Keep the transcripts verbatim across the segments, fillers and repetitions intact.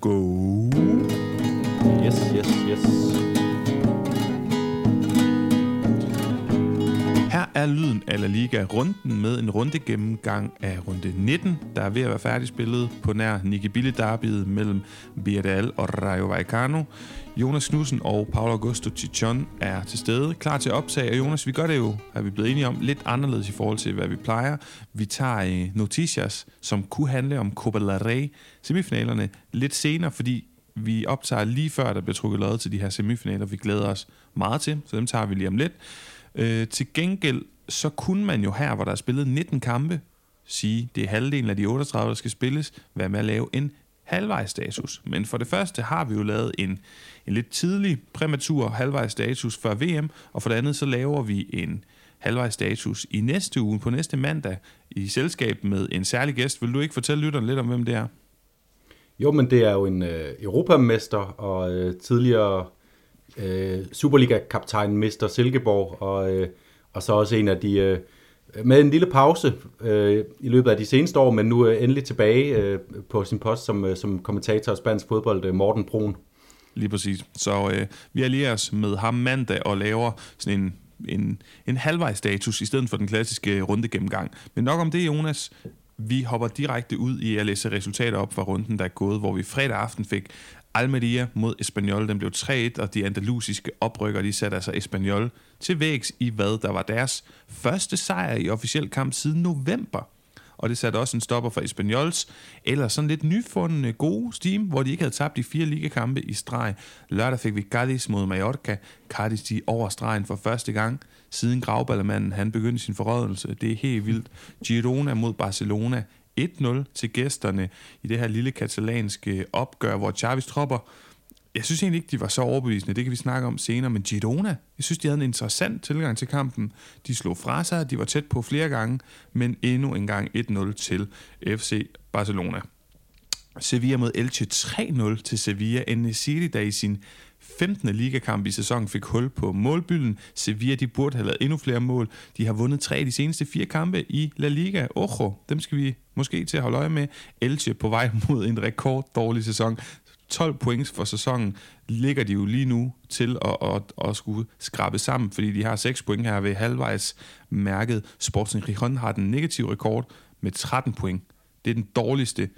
Go. Yes, yes, yes. Her er lyden af La Liga-runden med en rundegennemgang af runde nitten, der er ved at være færdigspillet på nær Nicky-Billy-derbyet mellem Villarreal og Rayo Vallecano. Jonas Knudsen og Paolo Augusto Chichon er til stede, klar til at optage. Og Jonas, vi gør det jo, er vi blevet enige om, lidt anderledes i forhold til, hvad vi plejer. Vi tager noticias, som kunne handle om Copa del Rey semifinalerne lidt senere, fordi vi optager lige før, der bliver trukket lod til de her semifinaler, vi glæder os meget til, så dem tager vi lige om lidt. Øh, til gengæld, så kunne man jo her, hvor der er spillet nitten kampe, sige, det er halvdelen af de otteogtredive, der skal spilles, være med at lave en halvvejsstatus. Men for det første har vi jo lavet en, en lidt tidlig præmatur halvvejsstatus før V M, og for det andet så laver vi en halvvejsstatus i næste uge, på næste mandag, i selskab med en særlig gæst. Vil du ikke fortælle lytterne lidt om, hvem det er? Jo, men det er jo en øh, europamester og øh, tidligere øh, Superliga-kaptajn Mister Silkeborg, og, øh, og så også en af de... Øh, med en lille pause øh, i løbet af de seneste år, men nu øh, endelig tilbage øh, på sin post som, øh, som kommentator af spansk fodbold, øh, Morten Brun. Lige præcis. Så øh, vi allierer os med ham mandag og laver sådan en, en, en halvvejsstatus i stedet for den klassiske rundegennemgang. Men nok om det, Jonas. Vi hopper direkte ud i at læse resultater op fra runden, der er gået, hvor vi fredag aften fik Almeria mod Espanyol. Den blev tre et, og de andalusiske oprykker, de satte altså Espanyol til vægs i hvad der var deres første sejr i officiel kamp siden november. Og det satte også en stopper for Espanyols, eller sådan lidt nyfundne gode steam, hvor de ikke havde tabt de fire ligakampe i streg. Lørdag fik vi Cádiz mod Mallorca. Cádiz de over stregen for første gang siden Gravballermanden, han begyndte sin forrådelse. Det er helt vildt. Girona mod Barcelona et nul til gæsterne i det her lille katalanske opgør, hvor Xavis tropper, jeg synes egentlig ikke, de var så overbevisende, det kan vi snakke om senere, men Girona, jeg synes, de havde en interessant tilgang til kampen. De slog fra sig, de var tæt på flere gange, men endnu en gang et nul til F C Barcelona. Sevilla mod Elche tre nul til Sevilla. En Nesiri, der i sin femtende ligakamp i sæsonen fik hul på målbylden. Sevilla, de burde have lavet endnu flere mål. De har vundet tre af de seneste fire kampe i La Liga. Ojo, dem skal vi måske til at holde øje med. Elche på vej mod en rekorddårlig sæson. tolv points for sæsonen ligger de jo lige nu til at, at, at, at skulle skrabe sammen, fordi de har seks point her ved halvvejs mærket. Sporting Gijón har den negative rekord med tretten point. Det er den dårligste,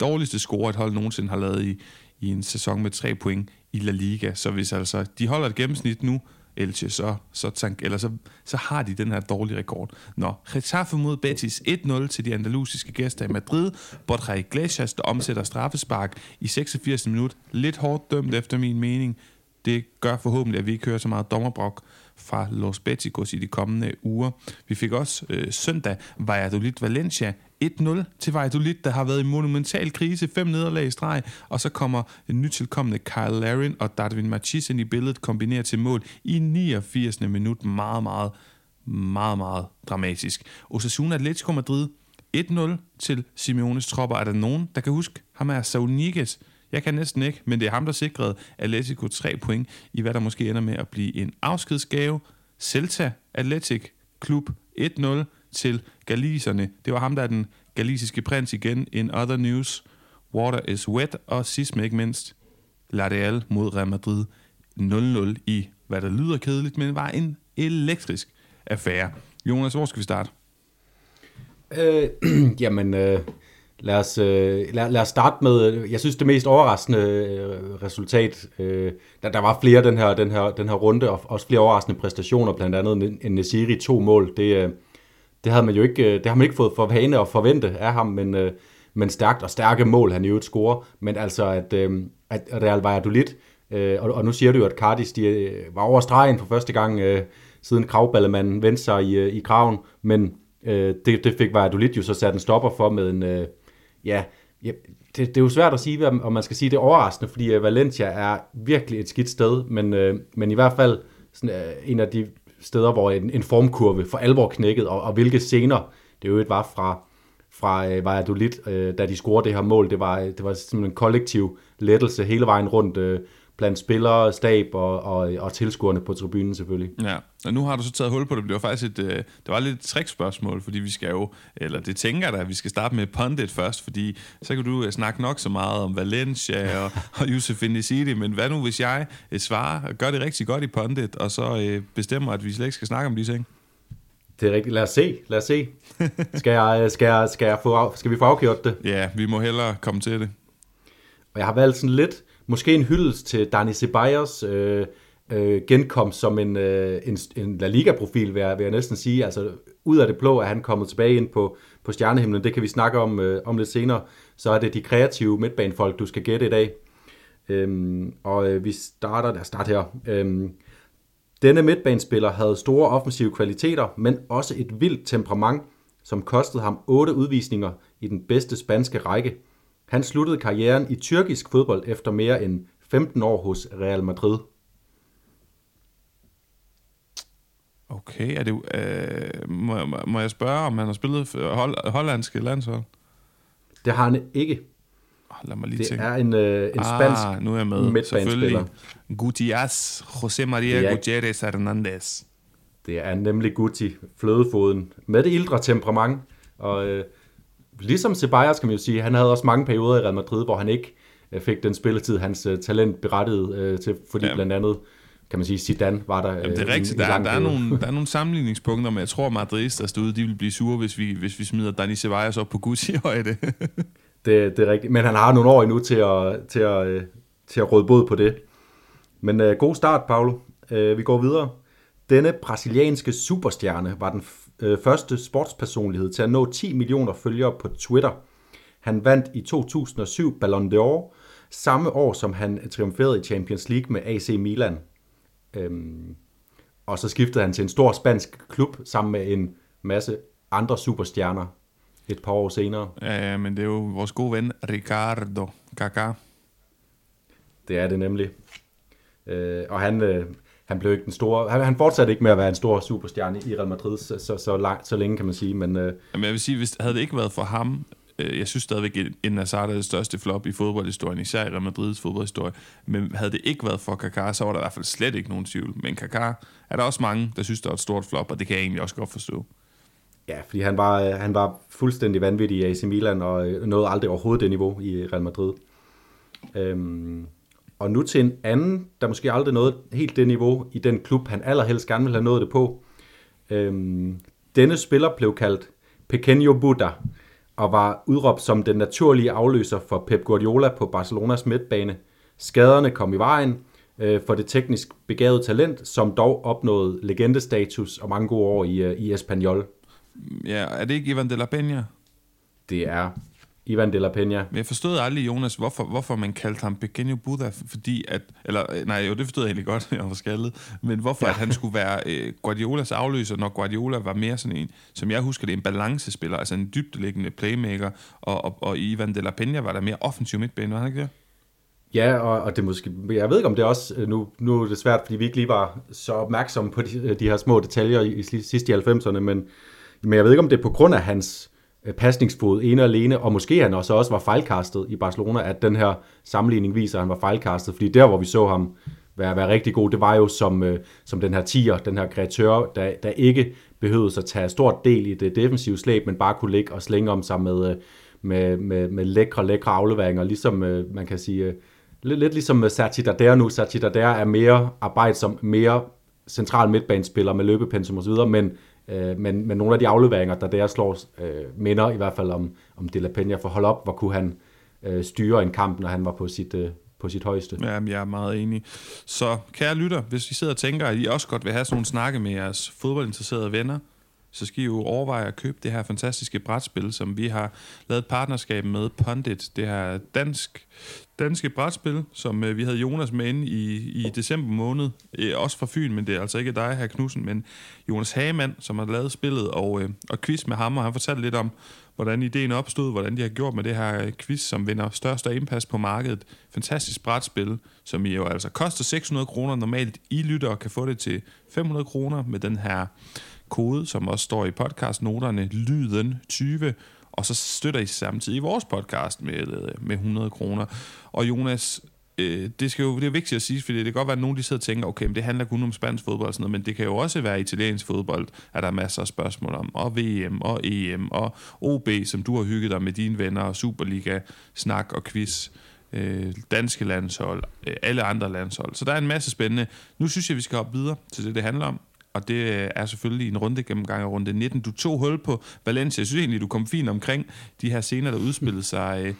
dårligste score, et hold nogensinde har lavet i, i en sæson med tre point i La Liga. Så hvis altså de holder et gennemsnit nu, Elche, så, så, tank, eller så, så har de den her dårlige rekord. Nå, Getafe mod Betis et nul til de andalusiske gæster i Madrid. Borja Iglesias, der omsætter straffespark i seksogfirsende minut. Lidt hårdt dømt efter min mening. Det gør forhåbentlig, at vi ikke hører så meget dommerbrok fra Los Beticos i de kommende uger. Vi fik også øh, søndag Valladolid Valencia et nul til Valladolid, der har været i monumental krise, fem nederlag i streg, og så kommer en nytilkommende Kyle Larin og Darwin Machis ind i billedet, kombineret til mål i niogfirsende minut. Meget, meget, meget, meget dramatisk. Osasuna Atletico Madrid et nul til Simeones tropper. Er der nogen, der kan huske? Ham er Saúl Ñíguez. Jeg kan næsten ikke, men det er ham, der sikrede Atletico tre point i hvad der måske ender med at blive en afskedsgave. Celta Athletic Klub et nul til galiserne. Det var ham, der er den galisiske prins igen. In other news, water is wet. Og sidst men ikke mindst, La Real mod Real Madrid nul nul i hvad der lyder kedeligt, men var en elektrisk affære. Jonas, hvor skal vi starte? Øh, jamen... Øh Lad os, lad, lad os starte med, jeg synes det mest overraskende resultat, der, der var flere den her, den, her, den her runde, og også flere overraskende præstationer, blandt andet en Nesiri to mål, det, det, havde man jo ikke, det har man ikke fået for vane at forvente af ham, men, men stærkt og stærke mål, han i øvrigt scorer, men altså at, at Real Valladolid, og, og nu siger du jo, at Cádiz de var over stregen for første gang, siden Kravballemanden vendte sig i, i kraven, men det, det fik Valladolid jo så sat en stopper for med en... Ja, ja det, det er jo svært at sige, om man skal sige det er overraskende, fordi Valencia er virkelig et skidt sted, men, øh, men i hvert fald sådan, øh, en af de steder, hvor en, en formkurve for alvor knækkede, og, og hvilke scener det jo var fra, fra øh, Valladolid, øh, da de scorede det her mål. Det var, det var simpelthen en kollektiv lettelse hele vejen rundt, øh, blandt spillere, stab og, og, og tilskuerne på tribunen selvfølgelig. Ja, og nu har du så taget hul på det. Det var faktisk et, det var lidt et trickspørgsmål, fordi vi skal jo, eller det tænker der, at vi skal starte med pundit først, fordi så kan du snakke nok så meget om Valencia og, og Youssef Indesidi, men hvad nu hvis jeg svarer og gør det rigtig godt i pundit, og så bestemmer, at vi slet ikke skal snakke om de ting? Det er rigtigt. Lad os se, lad os se. Skal, jeg, skal, jeg, skal, jeg få, skal vi få afgjort det? Ja, vi må hellere komme til det. Og jeg har valgt sådan lidt, måske en hyldest til Dani Ceballos øh, øh, genkomst som en, øh, en, en La Liga-profil, vil jeg, vil jeg næsten sige. Altså, ud af det blå er han kommet tilbage ind på, på stjernehimlen. Det kan vi snakke om, øh, om lidt senere. Så er det de kreative midtbanefolk, du skal gætte i dag. Øhm, og øh, vi starter, lad os starte her. Øhm, denne midtbanespiller havde store offensive kvaliteter, men også et vildt temperament, som kostede ham otte udvisninger i den bedste spanske række. Han sluttede karrieren i tyrkisk fodbold efter mere end femten år hos Real Madrid. Okay, er det, øh, må, må jeg spørge, om han har spillet hold, hollandske landshold? Det har han ikke. Lad mig lige det tænke. Er en, øh, en spansk ah, nu er jeg med. Midtbanespiller. Gutiérrez, José María er... Gutiérrez Hernández. Det er nemlig Guti, flødefoden, med det ældre temperament, og... Øh, ligesom Ceballos, kan man jo sige, han havde også mange perioder i Real Madrid, hvor han ikke fik den spilletid, hans uh, talent berettigede uh, til, fordi ja. Blandt andet, kan man sige, Zidane var der. Jamen, det er uh, rigtigt, en, der, en der, er nogle, der er nogle sammenligningspunkter, men jeg tror, at Madridisterne derude, de vil blive sure, hvis vi, hvis vi smider Dani Ceballos op på Gucci-højde. det, det er rigtigt, men han har nogle år endnu til at, til at, til at, til at råde bod på det. Men uh, god start, Paolo. Uh, vi går videre. Denne brasilianske superstjerne var den første sportspersonlighed til at nå ti millioner følgere på Twitter. Han vandt i to tusind og syv Ballon d'Or, samme år som han triumferede i Champions League med A C Milan. Øhm, og så skiftede han til en stor spansk klub sammen med en masse andre superstjerner et par år senere. Ja, ja, men det er jo vores gode ven Ricardo Kaká. Det er det nemlig. Øh, og han... Øh, Han blev ikke den store. Han fortsatte ikke med at være en stor superstjerne i Real Madrid så så, så langt så længe kan man sige, men øh... Jamen, jeg vil sige, hvis havde det ikke været for ham, øh, jeg synes stadigvæk at Nazar er det største flop i fodboldhistorien, især i Real Madrids fodboldhistorie, men havde det ikke været for Kaká, så var der i hvert fald slet ikke nogen tvivl, men Kaká er der også mange der synes der er et stort flop, og det kan jeg egentlig også godt forstå. Ja, fordi han var øh, han var fuldstændig vanvittig i A C Milan og øh, nåede aldrig overhovedet det niveau i Real Madrid. Øhm... Og nu til en anden, der måske aldrig nåede helt det niveau i den klub, han allerhelst gerne ville have nået det på. Øhm, denne spiller blev kaldt Pequeño Buda, og var udråbt som den naturlige afløser for Pep Guardiola på Barcelonas midtbane. Skaderne kom i vejen øh, for det teknisk begavede talent, som dog opnåede legendestatus og mange gode år i, øh, i Espanyol. Ja, er det ikke Iván de la Peña? Det er... Iván de la Peña. Men jeg forstod aldrig, Jonas, hvorfor, hvorfor man kaldte ham Pequeño Buda, fordi at, eller, nej, jo, det forstod jeg helt godt, jeg var skaldet, men hvorfor ja. At han skulle være øh, Guardiolas afløser, når Guardiola var mere sådan en, som jeg husker det, en balancespiller, altså en dybdeliggende playmaker, og, og, og Iván de la Peña var der mere offensiv midtbane, var han ikke det? Ja, og, og det måske, jeg ved ikke om det også, nu, nu er det svært, fordi vi ikke lige var så opmærksomme på de, de her små detaljer i, i sidste i halvfemserne, men, men jeg ved ikke om det er på grund af hans pasningsfod ene og alene, og måske han også, også var fejlkastet i Barcelona, at den her sammenligning viser, at han var fejlkastet, fordi der, hvor vi så ham være, være rigtig god, det var jo som, øh, som den her tier, den her kreatør, der, der ikke behøvede at tage stor del i det defensive slæb, men bare kunne ligge og slænge om sig med, med, med, med lækre, lækre afleveringer, ligesom øh, man kan sige, øh, lidt, lidt ligesom Sergi Darder nu. Sergi Darder er mere arbejdsom, mere central midtbanespiller med løbepensum osv., men Men, men nogle af de afleveringer, der der slår, øh, minder i hvert fald om, om de la Peña, for hold op, hvor kunne han øh, styre en kamp, når han var på sit, øh, på sit højeste. Jamen, jeg er meget enig. Så kære lytter, hvis I sidder og tænker, at I også godt vil have sådan nogle snakke med jeres fodboldinteresserede venner, så skal I jo overveje at købe det her fantastiske brætspil, som vi har lavet et partnerskab med Pundit. Det her dansk, danske brætspil, som øh, vi havde Jonas med inde i, i december måned. Øh, også fra Fyn, men det er altså ikke dig, her Knudsen, men Jonas Hagemann, som har lavet spillet og, øh, og quiz med ham. Og han fortalte lidt om, hvordan ideen opstod, hvordan de har gjort med det her quiz, som vinder størst og indpas på markedet. Fantastisk brætspil, som I jo altså koster seks hundrede kroner. Normalt I lytter og kan få det til fem hundrede kroner med den her kode, som også står i podcastnoterne, lyden tyve, og så støtter I samtidig vores podcast med, med hundrede kroner. Og Jonas, øh, det, skal jo, det er vigtigt at sige, fordi det kan godt være, at nogen de sidder og tænker, okay, men det handler kun om spansk fodbold og sådan noget, men det kan jo også være italiensk fodbold, at der er masser af spørgsmål om, og V M og E M og O B, som du har hygget dig med dine venner, og Superliga, snak og quiz, øh, danske landshold, øh, alle andre landshold. Så der er en masse spændende. Nu synes jeg, vi skal hoppe videre til det, det handler om. Og det er selvfølgelig en runde gennemgang af runde nitten. Du tog hul på Valencia. Jeg synes egentlig, du kom fint omkring de her scener, der udspillede sig, øh,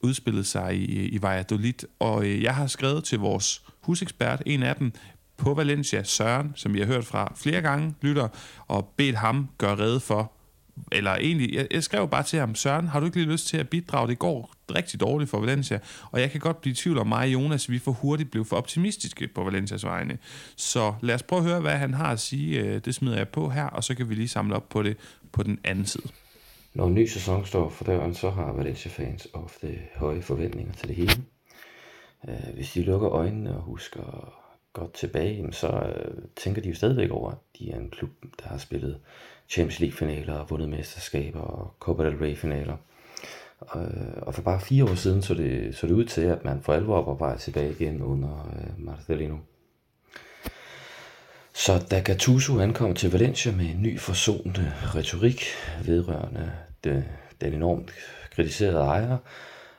udspillede sig i, i Valladolid. Og øh, jeg har skrevet til vores husekspert, en af dem, på Valencia, Søren, som jeg har hørt fra flere gange, lytter, og bedt ham gøre rede for. Eller egentlig, jeg, jeg skrev bare til ham, Søren, har du ikke lige lyst til at bidrage? Det går rigtig dårligt for Valencia, og jeg kan godt blive i tvivl om mig og Jonas, vi for hurtigt blev for optimistiske på Valencias vegne. Så lad os prøve at høre, hvad han har at sige. Det smider jeg på her, og så kan vi lige samle op på det på den anden side. Når en ny sæson står for døren, så har Valencia-fans ofte høje forventninger til det hele. Hvis de lukker øjnene og husker godt tilbage, så tænker de jo stadigvæk over, at de er en klub, der har spillet Champions League-finaler, vundet mesterskaber og Copa del Rey-finaler. Og for bare fire år siden så det, så det ud til, at man for alvor var vej tilbage igen under øh, Marcelino. Så da Gattuso ankom til Valencia med en ny forsonende retorik vedrørende det, den enormt kritiserede ejer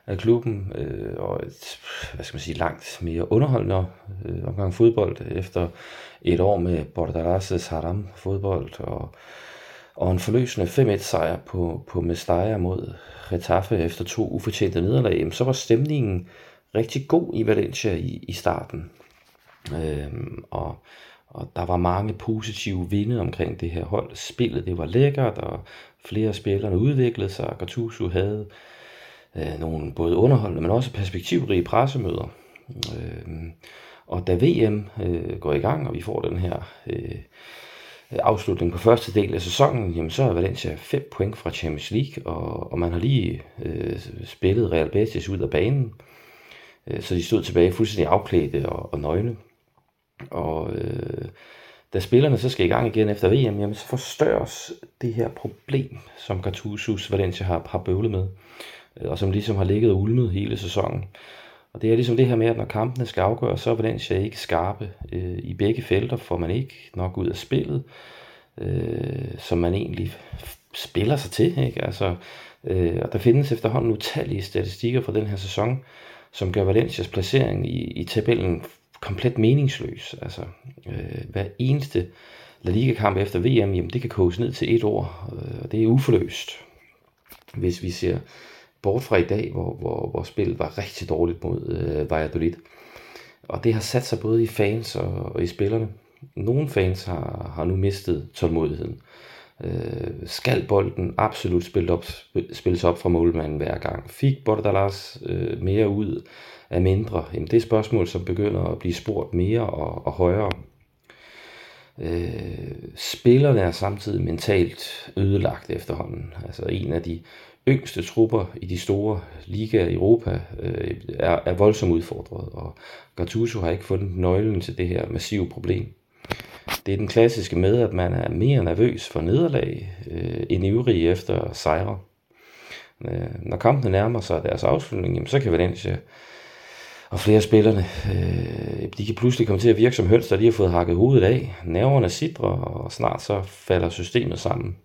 af klubben, øh, og et, hvad skal man sige, langt mere underholdende øh, omgang fodbold efter et år med Bordalas' haram fodbold og Og en forløsende fem et sejr på, på Mestalla mod Getafe efter to ufortjente nederlag, så var stemningen rigtig god i Valencia i, i starten. Øhm, og, og der var mange positive vinde omkring det her hold. Spillet det var lækkert, og flere spillerne udviklede sig. Gattuso havde øh, nogle både underholdende, men også perspektivrige pressemøder. Øhm, og da V M øh, går i gang, og vi får den her... Øh, afslutningen på første del af sæsonen, jamen så er Valencia fem point fra Champions League, og, og man har lige øh, spillet Real Betis ud af banen, øh, så de stod tilbage fuldstændig afklædte og, og nøgne. Og øh, da spillerne så skal i gang igen efter V M, jamen så forstørres det her problem, som Gattusos Valencia har, har bøvlet med, og som ligesom har ligget og ulmet hele sæsonen. Og det er ligesom det her med, at når kampene skal afgøres, så er Valencia ikke skarpe. Øh, I begge felter får man ikke nok ud af spillet, øh, som man egentlig spiller sig til. Ikke? Altså, øh, og der findes efterhånden utallige statistikker fra den her sæson, som gør Valencias placering i, i tabellen komplet meningsløs. Altså, øh, hver eneste La Liga-kamp efter V M, jamen, det kan koges ned til et år, øh, og det er uforløst, hvis vi ser... bort fra i dag, hvor, hvor, hvor spillet var rigtig dårligt mod øh, Valladolid. Og det har sat sig både i fans og, og i spillerne. Nogle fans har, har nu mistet tålmodigheden. Øh, skal bolden absolut spille op, spilles op fra målmanden hver gang? Fik Bordalas øh, mere ud af mindre? Jamen, det er spørgsmål, som begynder at blive spurgt mere og, og højere. Øh, spillerne er samtidig mentalt ødelagt efterhånden. Altså en af de yngste trupper i de store ligaer i Europa øh, er, er voldsomt udfordret, og Gattuso har ikke fundet nøglen til det her massive problem. Det er den klassiske med, at man er mere nervøs for nederlag øh, end ivrig efter sejre. Øh, når kampen nærmer sig deres afslutning, jamen, så kan Valencia og flere af spillerne øh, de kan pludselig komme til at virke som høns, der de har fået hakket hovedet af. Nerverne sidrer, og snart så falder systemet sammen.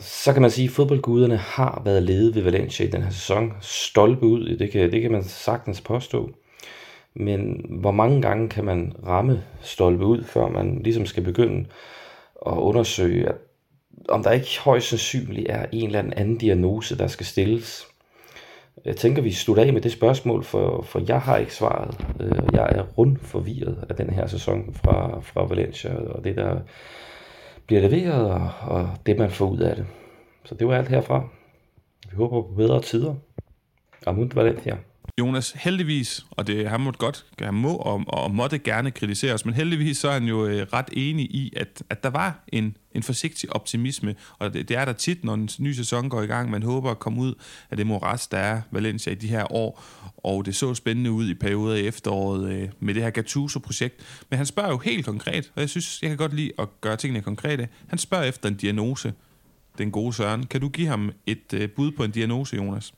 Så kan man sige, at fodboldguderne har været ledet ved Valencia i den her sæson. Stolpe ud, det kan, det kan man sagtens påstå. Men hvor mange gange kan man ramme stolpe ud, før man ligesom skal begynde at undersøge, at, om der ikke højst sandsynligt er en eller anden diagnose, der skal stilles? Jeg tænker, vi slutter af med det spørgsmål, for, for jeg har ikke svaret. Jeg er rundforvirret af den her sæson fra, fra Valencia, og det der... bliver leveret, og, og det man får ud af det. Så det var alt herfra. Vi håber på bedre tider. Amunt Valencia. Jonas, heldigvis, og det han måtte godt, han må og, og måtte gerne kritisere os, men heldigvis så er han jo øh, ret enig i, at, at der var en, en forsigtig optimisme, og det, det er der tit, når en ny sæson går i gang, man håber at komme ud af det moras, der er Valencia i de her år, og det så spændende ud i perioder i efteråret øh, med det her Gattuso-projekt, men han spørger jo helt konkret, og jeg synes, jeg kan godt lide at gøre tingene konkrete, han spørger efter en diagnose, den gode Søren. Kan du give ham et øh, bud på en diagnose, Jonas?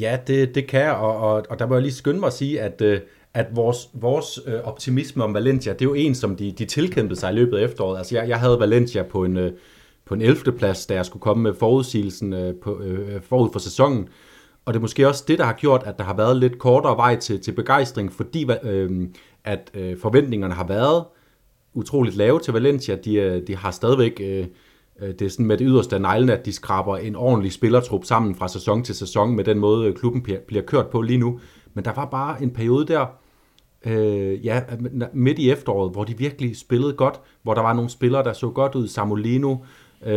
Ja, det, det kan jeg, og, og, og der må jeg lige skynde mig at sige, at, at vores, vores optimisme om Valencia, det er jo en, som de, de tilkæmpede sig i løbet af efteråret. Altså, jeg, jeg havde Valencia på en, på en ellevte plads, da jeg skulle komme med forudsigelsen på, forud for sæsonen. Og det er måske også det, der har gjort, at der har været lidt kortere vej til, til begejstring, fordi øh, at øh, forventningerne har været utroligt lave til Valencia. De, de har stadigvæk, øh, det er sådan med det yderste af neglen, at de skraber en ordentlig spillertrup sammen fra sæson til sæson med den måde, klubben bliver kørt på lige nu. Men der var bare en periode der, øh, ja, midt i efteråret, hvor de virkelig spillede godt, hvor der var nogle spillere, der så godt ud, Samolino, Uh,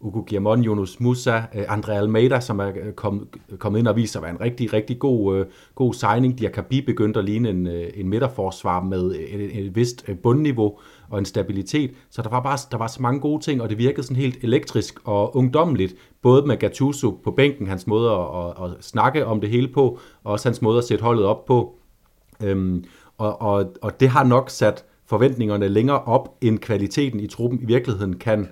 Ugo Guillamon, Jonas Musa, uh, Andre Almeida, som er kommet kom ind og viser at være en rigtig, rigtig god, uh, god signing. Diakabi begyndte at ligne en, uh, en midterforsvar med et, et vist bundniveau og en stabilitet. Så der var bare der var så mange gode ting, og det virkede sådan helt elektrisk og ungdommeligt. Både med Gattuso på bænken, hans måde at, at, at snakke om det hele på, og også hans måde at sætte holdet op på. Um, og, og, og det har nok sat forventningerne længere op, end kvaliteten i truppen i virkeligheden kan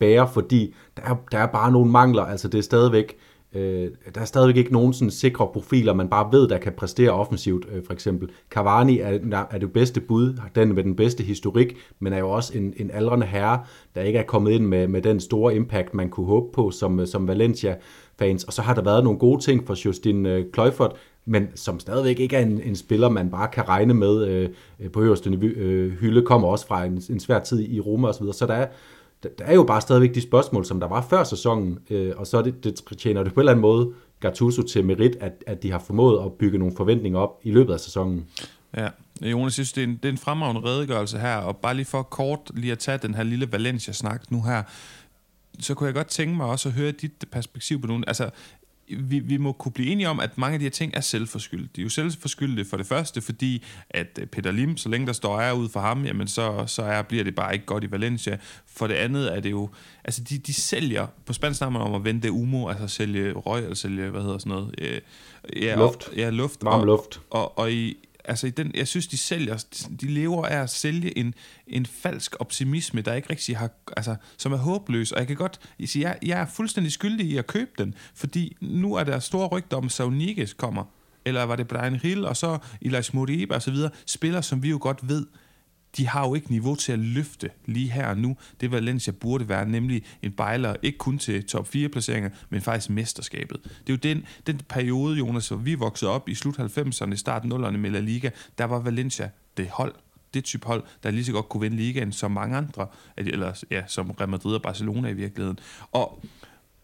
bære, fordi der er, der er bare nogle mangler, altså det er stadigvæk, øh, der er stadigvæk ikke nogen sådan sikre profiler, man bare ved, der kan præstere offensivt, øh, for eksempel. Cavani er, er det bedste bud, den med den bedste historik, men er jo også en, en aldrende herre, der ikke er kommet ind med, med den store impact, man kunne håbe på som, som Valencia-fans, og så har der været nogle gode ting for Justin øh, Kluivert, men som stadigvæk ikke er en, en spiller, man bare kan regne med øh, på øverste niveau, øh, hylde, kommer også fra en, en svær tid i Roma osv., så der er Der er jo bare stadigvæk de spørgsmål, som der var før sæsonen, øh, og så det, det tjener det på en eller anden måde Gattuso til merit, at, at de har formået at bygge nogle forventninger op i løbet af sæsonen. Ja, Jonas, jeg synes, det er en, det er en fremragende redegørelse her, og bare lige for kort lige at tage den her lille Valencia-snak nu her, så kunne jeg godt tænke mig også at høre dit perspektiv på nogen. Altså, Vi, vi må kunne blive enige om, at mange af de her ting er selvforskyldt. De er jo selvforskyldt for det første, fordi at Peter Lim, så længe der står ære ud for ham, jamen så, så er, bliver det bare ikke godt i Valencia. For det andet er det jo, altså de, de sælger, på spansk navn om at vende humo, altså sælge røg, eller sælge, hvad hedder sådan noget? Øh, ja, luft. Og, ja, luft. Varm luft. Og, og, og i, altså i den, jeg synes, de sælger, de lever af at sælge en, en falsk optimisme, der ikke rigtig har, altså, som er håbløs, og jeg kan godt sige, jeg, jeg er fuldstændig skyldig i at købe den, fordi nu er der store rygter om, at Ñíguez kommer, eller var det Brian Hill, og så Elias Moriba, og så videre, spillere, som vi jo godt ved, de har jo ikke niveau til at løfte lige her og nu. Det Valencia burde være, nemlig en bejler, ikke kun til top fire placeringer, men faktisk mesterskabet. Det er jo den, den periode, Jonas, hvor vi voksede op i slut halvfemserne, start nullerne med La Liga, der var Valencia det hold, det type hold, der lige så godt kunne vinde ligaen som mange andre, eller ja, som Real Madrid og Barcelona i virkeligheden. Og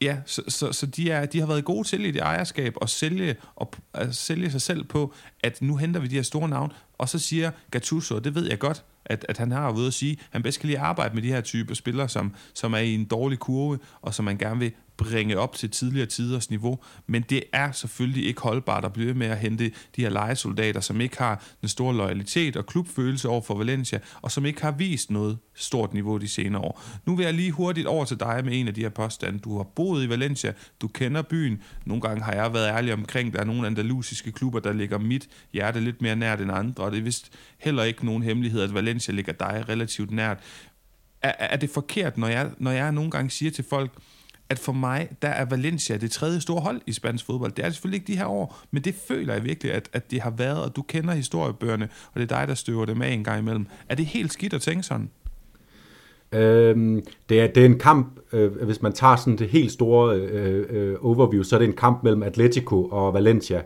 ja, så, så, så de, er, de har været gode til i det ejerskab at sælge, og, at sælge sig selv på, at nu henter vi de her store navn, og så siger Gattuso, og det ved jeg godt, At, at han har ved at sige, at han bedst kan lide at arbejde med de her typer spillere, som, som er i en dårlig kurve, og som man gerne vil bringe op til tidligere tiders niveau. Men det er selvfølgelig ikke holdbart at blive med at hente de her lejesoldater, som ikke har den store loyalitet og klubfølelse over for Valencia, og som ikke har vist noget stort niveau de senere år. Nu vil jeg lige hurtigt over til dig med en af de her påstande. Du har boet i Valencia, du kender byen. Nogle gange har jeg været ærlig omkring, der er nogle andalusiske klubber, der ligger mit hjerte lidt mere nært end andre, og det er vist heller ikke nogen hemmelighed, at Valencia ligger dig relativt nært. Er, er det forkert, når jeg, når jeg nogle gange siger til folk, at for mig, der er Valencia det tredje store hold i spansk fodbold? Det er det selvfølgelig ikke de her år, men det føler jeg virkelig, at, at det har været, og du kender historiebøgerne, og det er dig, der støver dem af en gang imellem. Er det helt skidt at tænke sådan? Øhm, det, er, det er en kamp, øh, hvis man tager sådan det helt store øh, overview, så er det en kamp mellem Atletico og Valencia,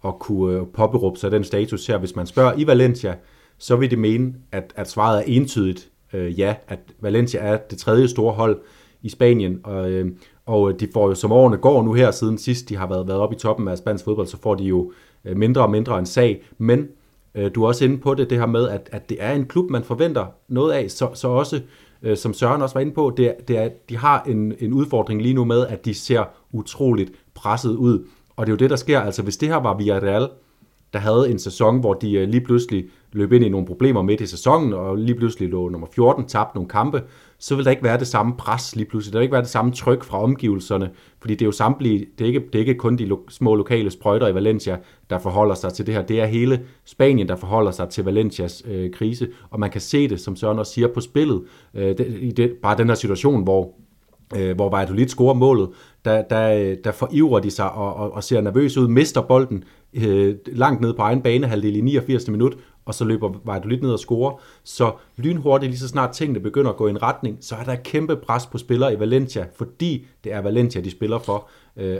og kunne øh, påberåbe sig den status her. Hvis man spørger i Valencia, så vil det mene, at, at svaret er entydigt øh, ja, at Valencia er det tredje store hold i Spanien, og, øh, og de får jo, som årene går nu her, siden sidst de har været, været oppe i toppen af spansk fodbold, så får de jo mindre og mindre en sag, men øh, du er også inde på det, det her med, at, at det er en klub, man forventer noget af, så, så også, øh, som Søren også var inde på, det, det er, de har en, en udfordring lige nu med, at de ser utroligt presset ud, og det er jo det, der sker, altså hvis det her var Villarreal, der havde en sæson, hvor de lige pludselig løb ind i nogle problemer midt i sæsonen, og lige pludselig lå nummer fjorten, tabte nogle kampe, så vil der ikke være det samme pres lige pludselig. Der vil ikke være det samme tryk fra omgivelserne, fordi det er jo samtlige, det er ikke, det er ikke kun de lo- små lokale sprøjter i Valencia, der forholder sig til det her. Det er hele Spanien, der forholder sig til Valencias øh, krise, og man kan se det, som Søren også siger, på spillet. Øh, det, i det, bare den her situation, hvor øh, hvor Valladolid scorer målet, der, der, der forivrer de sig og, og, og ser nervøs ud, mister bolden øh, langt ned på egen bane, halvdel i niogfirsindstyvende minut, og så løber Valladolid ned og scorer. Så lynhurtigt, lige så snart tingene begynder at gå i en retning, så er der et kæmpe pres på spillere i Valencia, fordi det er Valencia, de spiller for.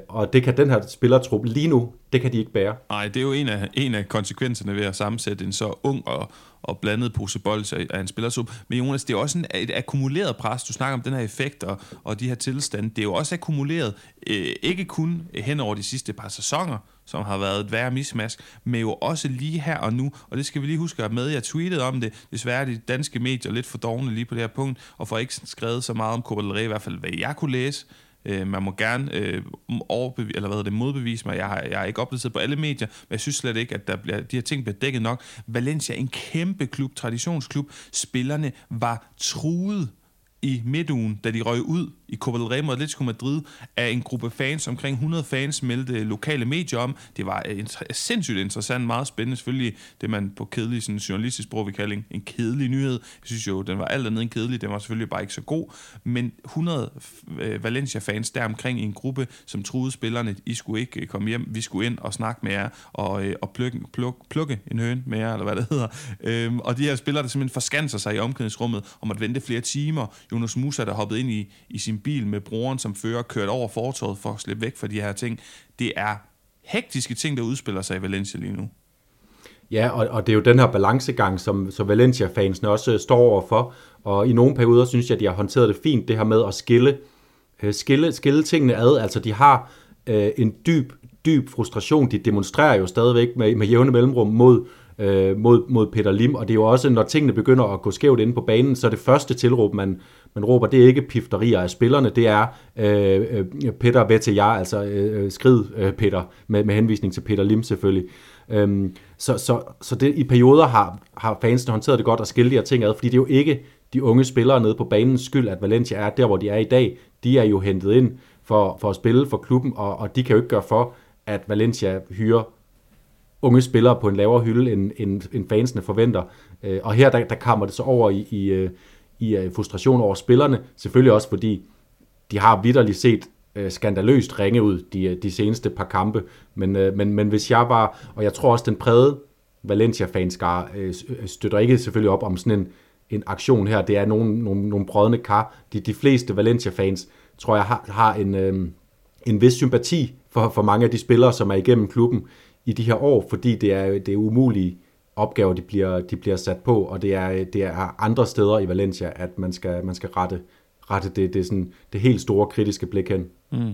Og det kan den her spillertruppe lige nu, det kan de ikke bære. Nej, det er jo en af, en af konsekvenserne ved at sammensætte en så ung og, og blandet posebold af en spillertruppe. Men Jonas, det er også en, et akkumuleret pres. Du snakker om den her effekt og, og de her tilstande. Det er jo også akkumuleret, øh, ikke kun hen over de sidste par sæsoner, som har været et værre mismask, men jo også lige her og nu. Og det skal vi lige huske at med. Jeg tweetede om det. Desværre er de danske medier lidt for dovne lige på det her punkt, og får ikke skrevet så meget om Copa del Rey, i hvert fald hvad jeg kunne læse. Man må gerne øh, overbevise, eller hvad hedder det, modbevise mig. Jeg har, jeg har ikke opdateret på alle medier, men jeg synes slet ikke, at der bliver, de her ting bliver dækket nok. Valencia, en kæmpe klub, traditionsklub. Spillerne var truet i midtugen, da de røg ud i Copa del Rey mod Atletico Madrid af en gruppe fans. Omkring hundrede fans meldte lokale medier om. Det var inter- sindssygt interessant, meget spændende. Selvfølgelig det, man på kedelig sådan journalistisk sprog vil kalde en, en kedelig nyhed. Jeg synes jo, den var alt andet end kedelig. Den var selvfølgelig bare ikke så god. Men hundrede øh, Valencia-fans deromkring i en gruppe, som troede spillerne, I skulle ikke komme hjem. Vi skulle ind og snakke med jer og, øh, og plukke, plukke, plukke en høne med jer, eller hvad det hedder. Øhm, og de her spillere, der simpelthen forskanser sig i omklædningsrummet om at vente flere timer. Jonas Musa, der hoppede ind i, i sin bil med broren som fører, kørt over fortovet for at slippe væk fra de her ting. Det er hektiske ting, der udspiller sig i Valencia lige nu. Ja, og, og det er jo den her balancegang, som, som Valencia-fansene også står overfor. Og i nogle perioder synes jeg, at de har håndteret det fint, det her med at skille, skille, skille tingene ad. Altså, de har øh, en dyb, dyb frustration. De demonstrerer jo stadigvæk med, med jævne mellemrum mod Mod, mod Peter Lim, og det er jo også, når tingene begynder at gå skævt inde på banen, så det første tilråb, man, man råber, det er ikke pifterier af spillerne, det er øh, Peter Vetejar, altså øh, skrid øh, Peter, med, med henvisning til Peter Lim selvfølgelig. Øhm, så så, så det, i perioder har, har fansene håndteret det godt at skille de her ting ad, fordi det er jo ikke de unge spillere nede på banens skyld, at Valencia er der, hvor de er i dag. De er jo hentet ind for, for at spille for klubben, og, og de kan jo ikke gøre for, at Valencia hyrer unge spillere på en lavere hylde, end, end, end fansene forventer. Og her, der, der kommer det så over i, i, i frustration over spillerne. Selvfølgelig også, fordi de har vitterligt set skandaløst ringe ud de, de seneste par kampe. Men, men, men hvis jeg var, og jeg tror også, den prægede Valencia-fanskare støtter ikke selvfølgelig op om sådan en, en aktion her. Det er nogle, nogle, nogle brødne kar. De, de fleste Valencia-fans, tror jeg, har, har en, en vis sympati for, for mange af de spillere, som er igennem klubben i de her år, fordi det er, det er umulige opgaver, de bliver, de bliver sat på, og det er, det er andre steder i Valencia, at man skal, man skal rette, rette det, det, sådan, det helt store kritiske blik hen. Mm.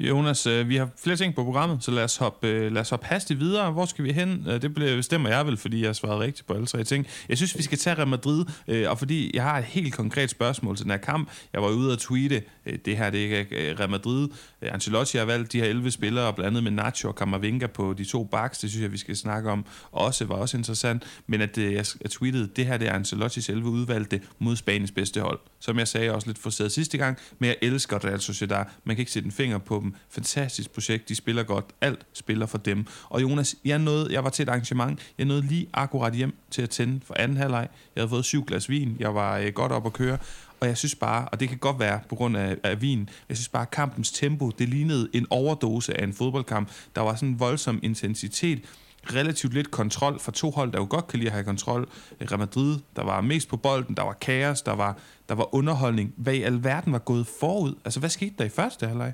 Jonas, vi har flere ting på programmet, så lad os hoppe, lad os hoppe hastigt videre. Hvor skal vi hen? Det bestemmer jeg vel, fordi jeg svarede rigtigt på alle tre ting. Jeg synes, vi skal tage Real Madrid, og fordi jeg har et helt konkret spørgsmål til den her kamp. Jeg var ude at tweete, det her det er ikke Real Madrid. Ancelotti har valgt de her elleve spillere, blandt andet med Nacho og Camavinga på de to backs. Det synes jeg, vi skal snakke om. Også var også interessant, men at jeg tweetede, det her det er Ancelottis elleve udvalgte mod Spaniens bedste hold. Som jeg sagde også lidt forsædet sidste gang, men jeg elsker Real Sociedad. Man kan ikke sætte en finger på dem. Fantastisk projekt, de spiller godt, alt spiller for dem. Og Jonas, jeg nåede, jeg var til et arrangement, jeg nåede lige akkurat hjem til at tænde for anden halvleg. Jeg havde fået syv glas vin, jeg var øh, godt op at køre, og jeg synes bare, og det kan godt være på grund af, af vin, jeg synes bare, kampens tempo, det lignede en overdose af en fodboldkamp. Der var sådan en voldsom intensitet, relativt lidt kontrol for to hold, der jo godt kan lide at have kontrol. Real Madrid, der var mest på bolden, der var kaos, der var, der var underholdning. Hvad i alverden var gået forud? Altså, hvad skete der i første halvleg?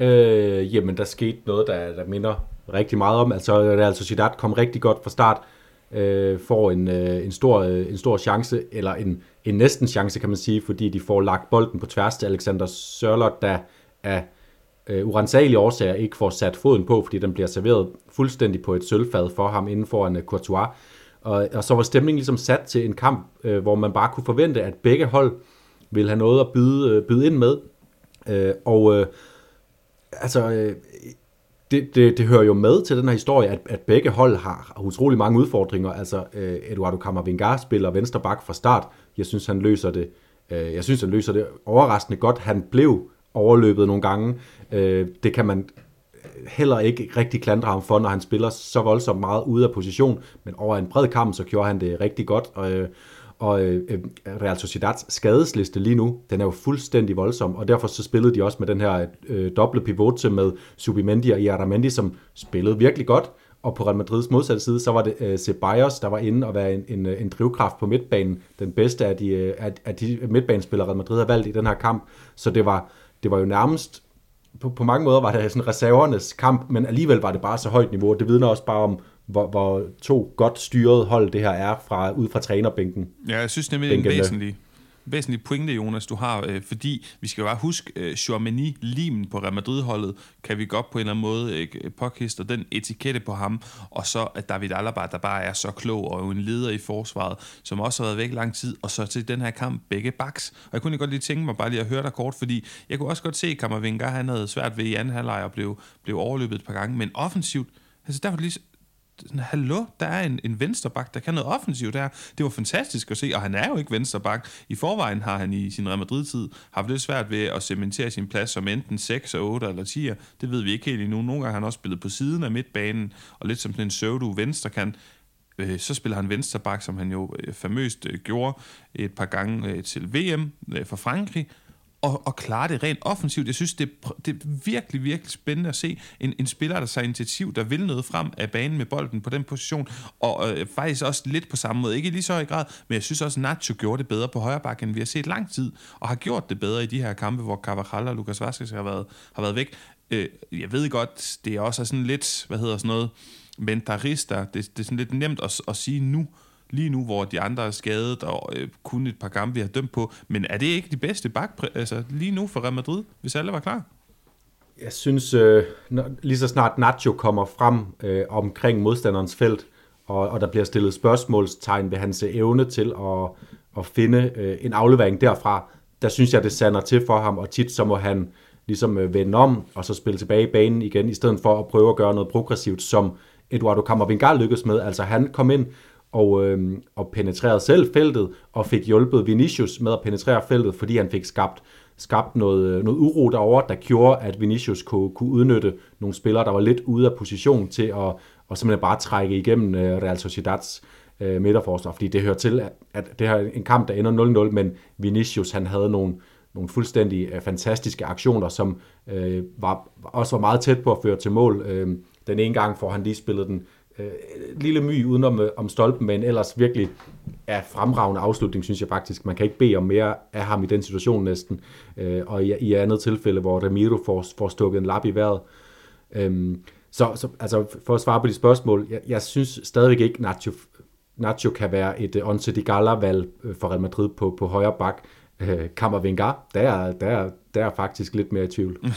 Øh, jamen, der skete noget, der, der minder rigtig meget om. Altså, Real Sociedad kom rigtig godt fra start, øh, får en, øh, en, stor, øh, en stor chance, eller en, en næsten chance, kan man sige, fordi de får lagt bolden på tværs til Alexander Sørloth, der af øh, urensagelige årsager ikke får sat foden på, fordi den bliver serveret fuldstændig på et sølvfad for ham inden for en uh, Courtois. Og, og så var stemningen ligesom sat til en kamp, øh, hvor man bare kunne forvente, at begge hold ville have noget at byde, øh, byde ind med. Øh, og... Øh, Altså, det, det, det hører jo med til den her historie, at, at begge hold har utrolig mange udfordringer. Altså, Eduardo Camavinga spiller venstre bak fra start. Jeg synes, han løser det. Jeg synes, han løser det overraskende godt. Han blev overløbet nogle gange. Det kan man heller ikke rigtig klandre ham for, når han spiller så voldsomt meget ude af position. Men over en bred kamp, så gjorde han det rigtig godt. Og, og øh, Real Sociedads skadesliste lige nu, den er jo fuldstændig voldsom, og derfor så spillede de også med den her øh, doble pivote med Zubimendi og Iaramendi, som spillede virkelig godt, og på Real Madrids modsatte side, så var det øh, Ceballos, der var inde og var en, en, en drivkraft på midtbanen, den bedste af de, øh, af, af de midtbanespillere, Real Madrid har valgt i den her kamp, så det var, det var jo nærmest, på, på mange måder var det sådan reservernes kamp, men alligevel var det bare så højt niveau, og det vidner også bare om, Hvor, hvor to godt styrede hold det her er fra, ud fra trænerbænken. Ja, jeg synes nemlig, det er en væsentlig, væsentlig pointe, Jonas, du har, øh, fordi vi skal jo bare huske, øh, Tchouaméni-limen på Real Madrid-holdet, kan vi godt på en eller anden måde øh, påkiste, og den etikette på ham, og så at David Alaba, der bare er så klog, og jo en leder i forsvaret, som også har været væk lang tid, og så til den her kamp begge backs. Og jeg kunne godt lige tænke mig bare lige at høre dig kort, fordi jeg kunne også godt se, at Camavinga, han havde svært ved i anden halvleg, og blev, blev overløbet et par gange, men offensivt, altså der var det lige hallo, der er en, en vensterbak, der kan noget offensivt der. Det var fantastisk at se, og han er jo ikke vensterbak. I forvejen har han i sin Real Madrid-tid haft lidt svært ved at cementere sin plads som enten seks, otte eller ti. Det ved vi ikke helt endnu. Nogle gange har han også spillet på siden af midtbanen, og lidt som sådan en pseudo venstrekant. Så spiller han vensterbak, som han jo famøst gjorde et par gange til V M for Frankrig. Og, og klare det rent offensivt. Jeg synes, det er, det er virkelig, virkelig spændende at se en, en spiller, der tager initiativ, der vil noget frem af banen med bolden på den position, og øh, faktisk også lidt på samme måde. Ikke lige så i grad, men jeg synes også, Nacho gjorde det bedre på højre bakke, end vi har set lang tid, og har gjort det bedre i de her kampe, hvor Carvajal og Lucas Vázquez har været, har været væk. Øh, jeg ved godt, det er også sådan lidt, hvad hedder sådan noget, mentarista. Det, det er sådan lidt nemt at, at sige nu, lige nu, hvor de andre er skadet, og øh, kun et par kampe, vi har dømt på. Men er det ikke de bedste bak, altså lige nu for Real Madrid, hvis alle var klar? Jeg synes, øh, lige så snart Nacho kommer frem øh, omkring modstanderens felt, og, og der bliver stillet spørgsmålstegn ved hans evne til at, at finde øh, en aflevering derfra, der synes jeg, det sander til for ham, og tit så må han ligesom øh, vende om, og så spille tilbage i banen igen, i stedet for at prøve at gøre noget progressivt, som Eduardo Camavinga lykkedes med. Altså han kom ind, Og, øh, og penetrerede selv feltet, og fik hjulpet Vinicius med at penetrere feltet, fordi han fik skabt, skabt noget, noget uro derovre, der gjorde, at Vinicius kunne, kunne udnytte nogle spillere, der var lidt ude af position til at og simpelthen bare trække igennem øh, Real Sociedads øh, midterforsvar, fordi det hører til, at, at det her er en kamp, der ender nul nul, men Vinicius, han havde nogle, nogle fuldstændig øh, fantastiske aktioner, som øh, var, også var meget tæt på at føre til mål. Øh, den ene gang får han lige spillet den lille my udenom om stolpen, men ellers virkelig er fremragende afslutning, synes jeg faktisk. Man kan ikke bede om mere af ham i den situation næsten. Og i, i andet tilfælde, hvor Ramiro får, får stukket en lap i vejret. Så, så altså, for at svare på de spørgsmål, jeg, jeg synes stadigvæk ikke, Nacho, Nacho kan være et Once de Gala-valg for Real Madrid på, på højre bak. Camavinga, der er, der, er, der er faktisk lidt mere i tvivl.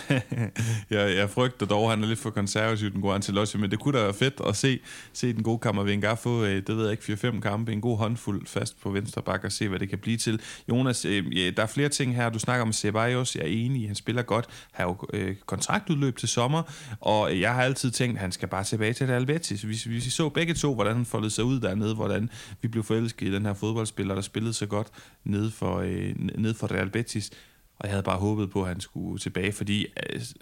jeg, jeg frygter dog, han er lidt for konservativ, den gode Ancelotti, men det kunne da være fedt at se, se den gode Camavinga få, det ved jeg ikke, fire fem kampe, en god håndfuld fast på venstre bakke og se, hvad det kan blive til. Jonas, øh, der er flere ting her. Du snakker om Ceballos, jeg er enig, han spiller godt, har jo øh, kontraktudløb til sommer, og jeg har altid tænkt, han skal bare tilbage til Real Betis. Vi, vi så begge to, hvordan han foldede sig ud dernede, hvordan vi blev forelsket i den her fodboldspiller, der spillede så godt nede for øh, ned for Real Betis, og jeg havde bare håbet på, at han skulle tilbage, fordi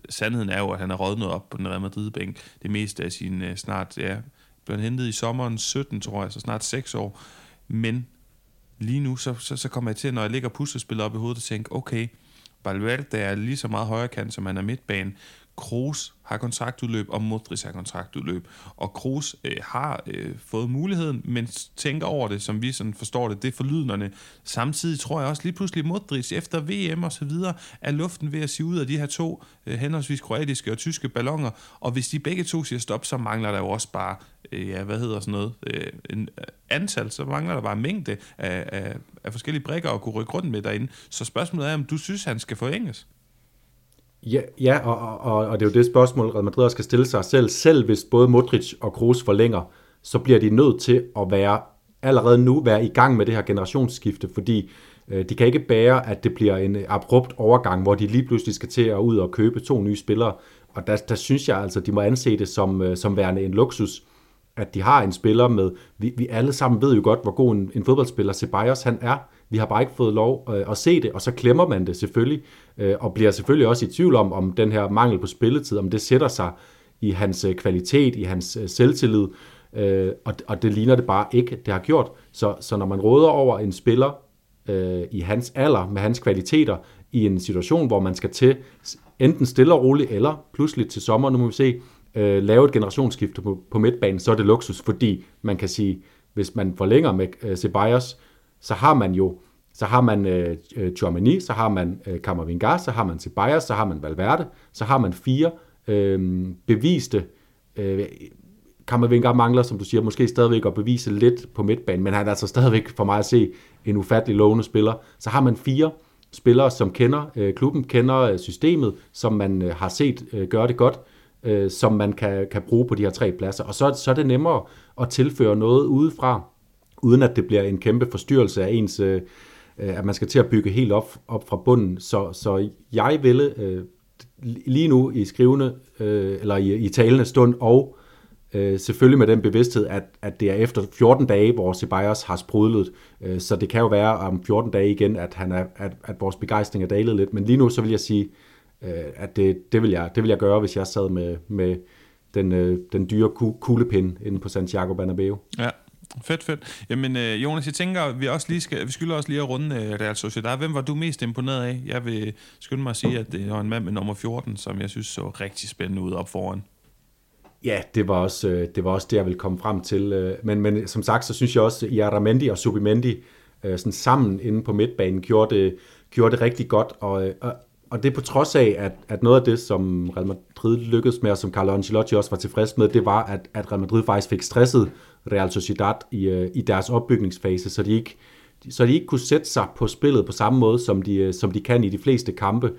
sandheden er jo, at han har rådnet op på den Real Madrid-bænk det meste af sin snart, ja, blev han hentet i sommeren sytten, tror jeg, så snart seks år, men lige nu, så, så, så kommer jeg til, når jeg ligger og puslespiller op i hovedet, og tænker, okay, Valverde er lige så meget højre kant, som han er midtbane, Kroos har kontraktudløb, og Modric har kontraktudløb. Og Kroos øh, har øh, fået muligheden, men tænker over det, som vi sådan forstår det, det er forlydnerne. Samtidig tror jeg også lige pludselig, Modric efter V M og så videre, er luften ved at sige ud af de her to øh, henholdsvis kroatiske og tyske balloner. Og hvis de begge to siger stop, så mangler der jo også bare, øh, ja, hvad hedder sådan noget, øh, en antal, så mangler der bare mængde af, af, af forskellige brikker at kunne rykke rundt med derinde. Så spørgsmålet er, om du synes, han skal forlænges? Ja, ja og, og, og det er jo det spørgsmål, Real Madrid skal stille sig selv. Selv hvis både Modric og Kroos forlænger, så bliver de nødt til at være allerede nu være i gang med det her generationsskifte, fordi øh, de kan ikke bære, at det bliver en abrupt overgang, hvor de lige pludselig skal til at ud og købe to nye spillere. Og der, der synes jeg altså, de må anse det som, øh, som værende en luksus, at de har en spiller med. Vi, vi alle sammen ved jo godt, hvor god en, en fodboldspiller Ceballos han er. Vi har bare ikke fået lov øh, at se det, og så klemmer man det selvfølgelig, øh, og bliver selvfølgelig også i tvivl om, om den her mangel på spilletid, om det sætter sig i hans øh, kvalitet, i hans øh, selvtillid, Øh, og, og det ligner det bare ikke, det har gjort. Så, så når man råder over en spiller øh, i hans alder, med hans kvaliteter, i en situation, hvor man skal til enten stille og roligt, eller pludselig til sommer, nu må vi se, øh, lave et generationsskifte på, på midtbanen, så er det luksus, fordi man kan sige, hvis man forlænger med øh, Ceballos, så har man jo, så har man øh, Tchouaméni, så har man øh, Camavinga, så har man Ceballos, så har man Valverde, så har man fire øh, beviste øh, Camavinga mangler, som du siger, måske stadigvæk at bevise lidt på midtbanen, men han er altså stadigvæk for mig at se en ufattelig lovende spiller. Så har man fire spillere, som kender øh, klubben, kender øh, systemet, som man øh, har set øh, gøre det godt, øh, som man kan, kan bruge på de her tre pladser. Og så, så er det nemmere at tilføre noget udefra, uden at det bliver en kæmpe forstyrrelse af ens, øh, at man skal til at bygge helt op, op fra bunden. Så, så jeg ville øh, lige nu i skrivende, øh, eller i, i talende stund og Øh, selvfølgelig med den bevidsthed, at, at det er efter fjorten dage, hvor Ceballos har sprudlet, øh, så det kan jo være om fjorten dage igen, at, han er, at, at vores begejstring er dalet lidt, men lige nu så vil jeg sige, øh, at det, det, vil jeg, det vil jeg gøre, hvis jeg sad med, med den, øh, den dyre kuglepind inde på Santiago Bernabeu. Ja, fedt, fedt. Jamen øh, Jonas, jeg tænker, vi, også lige skal, vi skylder også lige at runde øh, Real Sociedad. Hvem var du mest imponeret af? Jeg vil skynde mig at sige, at det var en mand med nummer fjorten, som jeg synes så rigtig spændende ud op foran. Ja, det var også det, var også det jeg ville komme frem til. Men, men som sagt, så synes jeg også, at Iarramendi og Zubimendi sådan sammen inde på midtbanen gjorde det, gjorde det rigtig godt. Og, og, og det på trods af, at, at noget af det, som Real Madrid lykkedes med, og som Carlo Ancelotti også var tilfreds med, det var, at, at Real Madrid faktisk fik stresset Real Sociedad i, i deres opbygningsfase, så de, ikke, så de ikke kunne sætte sig på spillet på samme måde, som de, som de kan i de fleste kampe.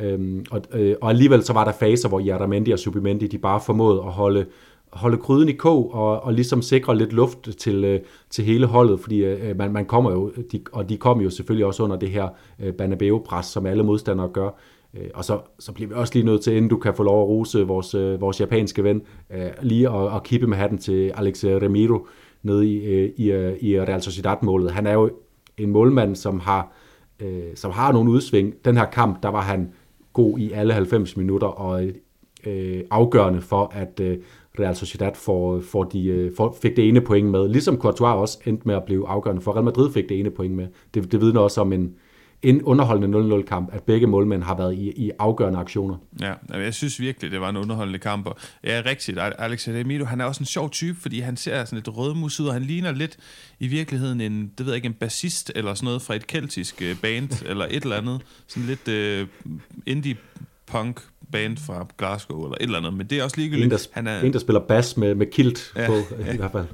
Øhm, og, øh, og alligevel så var der faser, hvor Iarramendi og Zubimendi, de bare formåede at holde, holde kryden i kog og, og ligesom sikre lidt luft til, øh, til hele holdet, fordi øh, man, man kommer jo, de, og de kom jo selvfølgelig også under det her øh, Bernabeu-pres, som alle modstandere gør. Øh, og så, så bliver vi også lige nødt til, inden du kan få lov at rose vores, øh, vores japanske ven, øh, lige at, at kippe med hatten til Alex Remiro nede i, øh, i, øh, i Real Sociedad-målet. Han er jo en målmand, som har, øh, som har nogle udsving. Den her kamp, der var han god i alle halvfems minutter, og øh, afgørende for, at øh, Real Sociedad får, får de, øh, får, fik det ene point med. Ligesom Courtois også endte med at blive afgørende for. Real Madrid fik det ene point med. Det, det vidner også om en, en underholdende nul-nul kamp, at begge målmænd har været i, i afgørende aktioner. Ja, jeg synes virkelig, det var en underholdende kamp. Og ja, rigtigt. Alex Remiro, han er også en sjov type, fordi han ser sådan lidt rødmus ud, og han ligner lidt i virkeligheden en, det ved jeg ikke, en bassist eller sådan noget fra et keltisk band, eller et eller andet. Sådan lidt øh, indie-punk band fra Glasgow, eller et eller andet, men det er også ligegyldigt. En, han er en, der spiller bas med, med kilt ja, på, ja. I hvert fald.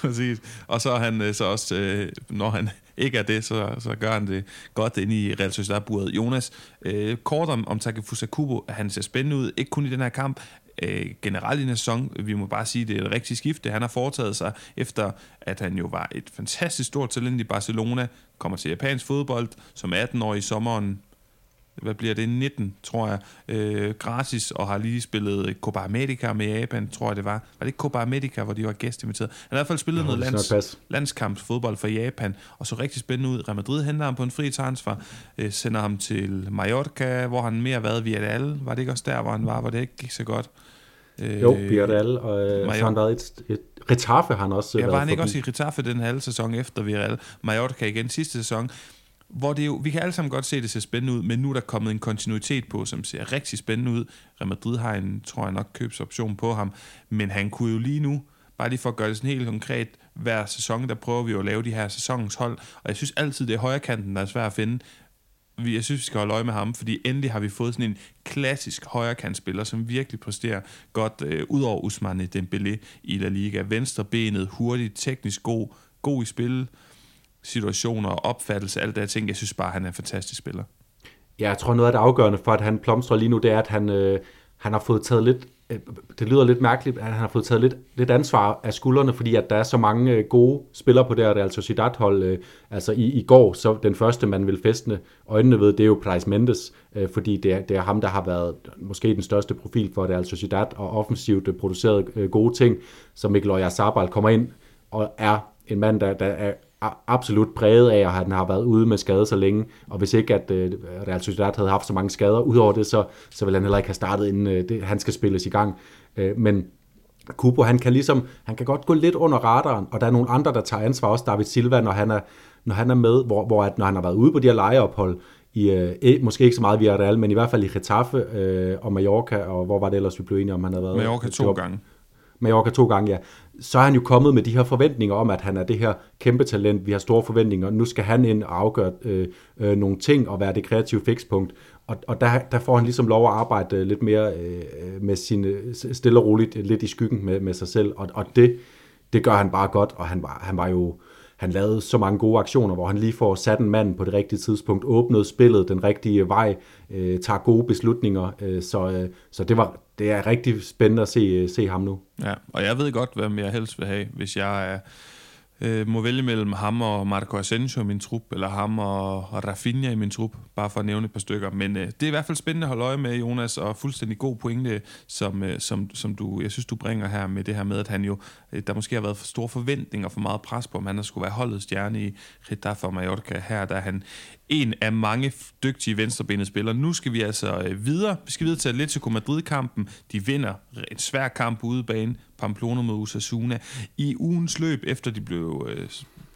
Præcis. Og så er han så også, øh, når han ikke er det, så, så gør han det godt inde i Real Sociedad-buret. Jonas, øh, kort om, om Takefusa Kubo, han ser spændende ud, ikke kun i den her kamp, øh, generelt i den sæson, vi må bare sige, det er et rigtigt skifte, han har foretaget sig, efter at han jo var et fantastisk stort talent i Barcelona, kommer til japansk fodbold, som atten år i sommeren, hvad bliver det, nitten, tror jeg, øh, gratis, og har lige spillet Copa America med Japan, tror jeg det var. Var det ikke Copa America, hvor de var gæstinviteret? Han har i hvert fald spillet no, noget lands, landskampsfodbold for Japan, og så rigtig spændende ud. Real Madrid henter ham på en fri transfer, øh, sender ham til Mallorca, hvor han mere har været Villarreal. Var det ikke også der, hvor han var, hvor det ikke gik så godt? Øh, jo, Villarreal, og øh, så har han været et, et Getafe, han også. Ja, var han ikke forbi. Også i Getafe den halve sæson efter Villarreal? Mallorca igen sidste sæson. Hvor det jo, vi kan alle sammen godt se, det ser spændende ud, men nu er der kommet en kontinuitet på, som ser rigtig spændende ud. Real Madrid har en, tror jeg nok, købsoption på ham, men han kunne jo lige nu, bare lige for at gøre det sådan helt konkret, hver sæson, der prøver vi jo at lave de her sæsonens hold, og jeg synes altid, det er højrekanten, der er svært at finde. Jeg synes, vi skal holde øje med ham, fordi endelig har vi fået sådan en klassisk højrekantspiller, som virkelig præsterer godt, øh, ud over Ousmane Dembélé i La Liga. Venstrebenet, hurtigt, teknisk god, god i spil, situationer og opfattelse, alt det, jeg tænker, jeg synes bare, han er en fantastisk spiller. Ja, jeg tror, noget af det afgørende for, at han plomstrer lige nu, det er, at han, øh, han har fået taget lidt, øh, det lyder lidt mærkeligt, at han har fået taget lidt, lidt ansvar af skuldrene, fordi at der er så mange øh, gode spillere på det her Real Sociedad-hold. Øh, altså i, i går, så den første, man vil fæstne øjnene ved, det er jo Bryce Mendes, øh, fordi det er, det er ham, der har været måske den største profil for Real Sociedad, og offensivt øh, produceret øh, gode ting, så Mikel Oyarzabal kommer ind og er en mand, der, der er absolut præget af, at han har været ude med skade så længe, og hvis ikke at øh, Real Sociedad havde haft så mange skader, udover det, så, så ville han heller ikke have startet, inden øh, det, han skal spilles i gang. Øh, men Kubo, han kan ligesom, han kan godt gå lidt under radaren, og der er nogle andre, der tager ansvar, også David Silva, når han er, når han er med, hvor, hvor at, når han har været ude på de her lejeophold, i, øh, måske ikke så meget via Real, men i hvert fald i Getafe øh, og Mallorca, og hvor var det ellers, vi blev enige om, han havde været... Mallorca to job. gange. Mallorca to gange, ja. Så er han jo kommet med de her forventninger om, at han er det her kæmpe talent, vi har store forventninger, nu skal han ind og afgøre øh, øh, nogle ting, og være det kreative fikspunkt. Og, og der, der får han ligesom lov at arbejde lidt mere øh, med sin, stille og roligt, lidt i skyggen med, med sig selv, og, og det, det gør han bare godt, og han var, han var jo... Han lavede så mange gode aktioner, hvor han lige får sat en mand på det rigtige tidspunkt, åbnede spillet den rigtige vej, øh, tager gode beslutninger, øh, så, øh, så det, var, det er rigtig spændende at se, se ham nu. Ja, og jeg ved godt, hvem jeg helst vil have, hvis jeg øh, må vælge mellem ham og Marco Asensio i min trup, eller ham og, og Rafinha i min trup, bare for at nævne et par stykker. Men øh, det er i hvert fald spændende at holde øje med, Jonas, og fuldstændig god pointe, som, øh, som, som du, jeg synes, du bringer her med det her med, at han jo, der måske har været for store forventninger, for meget pres på, om han skulle være holdets stjerne i Getafe og Mallorca. Her der er han en af mange dygtige venstrebenede spillere. Nu skal vi altså videre. Vi skal videre til Atletico Madrid-kampen. De vinder en svær kamp på udebane, Pamplona mod Osasuna. I ugens løb, efter de blev,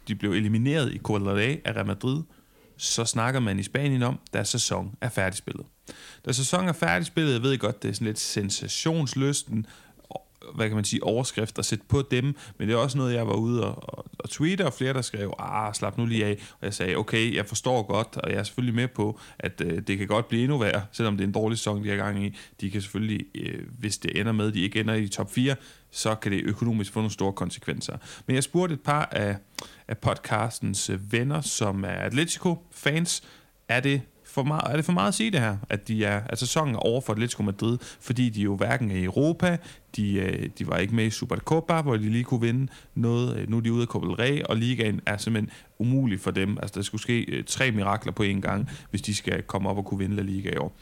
de blev elimineret i Copa del Rey af Real Madrid, så snakker man i Spanien om, da sæsonen er færdigspillet. Da sæsonen er færdigspillet, jeg ved godt, det er sådan lidt sensationslysten, hvad kan man sige, overskrifter sæt på dem, men det er også noget, jeg var ude og, og, og tweete, og flere, der skrev, ah, slap nu lige af, og jeg sagde, okay, jeg forstår godt, og jeg er selvfølgelig med på, at øh, det kan godt blive endnu værre, selvom det er en dårlig sæson, de er gang i. De kan selvfølgelig, øh, hvis det ender med, de ikke ender i top fire, så kan det økonomisk få nogle store konsekvenser. Men jeg spurgte et par af, af podcastens venner, som er Atletico-fans, er det For meget, er det for meget at sige det her, at, de er, at sæsonen er over for Atletico Madrid, fordi de jo hverken er i Europa, de, de var ikke med i Supercopa, hvor de lige kunne vinde noget, nu er de ude af Copa del Rey, og ligaen er simpelthen umulig for dem. Altså der skulle ske tre mirakler på én gang, hvis de skal komme op og kunne vinde La Liga i år.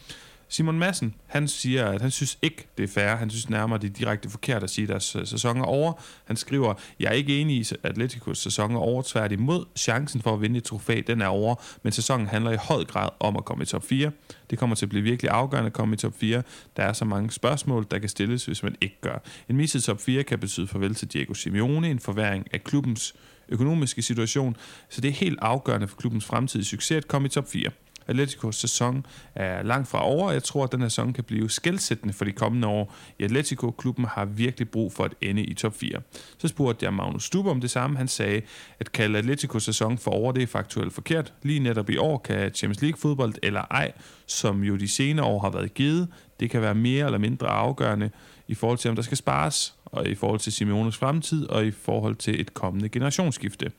Simon Madsen, han siger, at han synes ikke, det er fair. Han synes nærmere, det er direkte forkert at sige, at deres sæson er over. Han skriver, jeg er ikke enig i, at Atleticos sæson er over. Tværtimod, chancen for at vinde et trofæ, den er over. Men sæsonen handler i høj grad om at komme i top fire. Det kommer til at blive virkelig afgørende at komme i top fire. Der er så mange spørgsmål, der kan stilles, hvis man ikke gør. En misset top fire kan betyde farvel til Diego Simeone, en forværring af klubbens økonomiske situation. Så det er helt afgørende for klubbens fremtidige succes at komme i top fire. Atleticos sæson er langt fra over, og jeg tror, at den her sæson kan blive skelsættende for de kommende år. I Atletico-klubben har virkelig brug for at ende i top fire. Så spurgte jeg Magnus Stubbe om det samme. Han sagde, at kalde Atleticos sæson for over, det er faktuelt forkert. Lige netop i år kan Champions League-fodbold eller ej, som jo de senere år har været givet, det kan være mere eller mindre afgørende i forhold til, om der skal spares, og i forhold til Simeones fremtid, og i forhold til et kommende generationsskifte.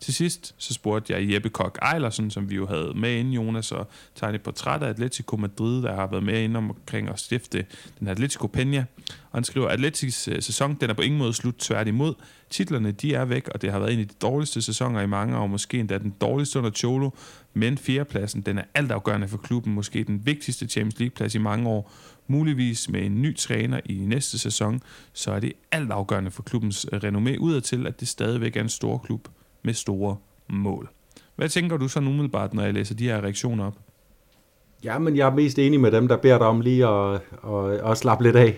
Til sidst, så spurgte jeg Jeppe Kok Ejlersen, som vi jo havde med inden, Jonas, og tegne et portræt af Atletico Madrid, der har været med inden omkring at stifte den her Atletico Peña. Og han skriver, at Atletics sæson, den er på ingen måde slut, tværtimod. Titlerne, de er væk, og det har været en af de dårligste sæsoner i mange år, måske endda den dårligste under Cholo, men fjerdepladsen, den er altafgørende for klubben, måske den vigtigste Champions League-plads i mange år. Muligvis med en ny træner i næste sæson, så er det altafgørende for klubbens renommé udadtil, at det stadigvæk er en stor klub med store mål. Hvad tænker du så umiddelbart, når jeg læser de her reaktioner op? Jamen, jeg er mest enig med dem, der beder dig om lige at, at, at slappe lidt af,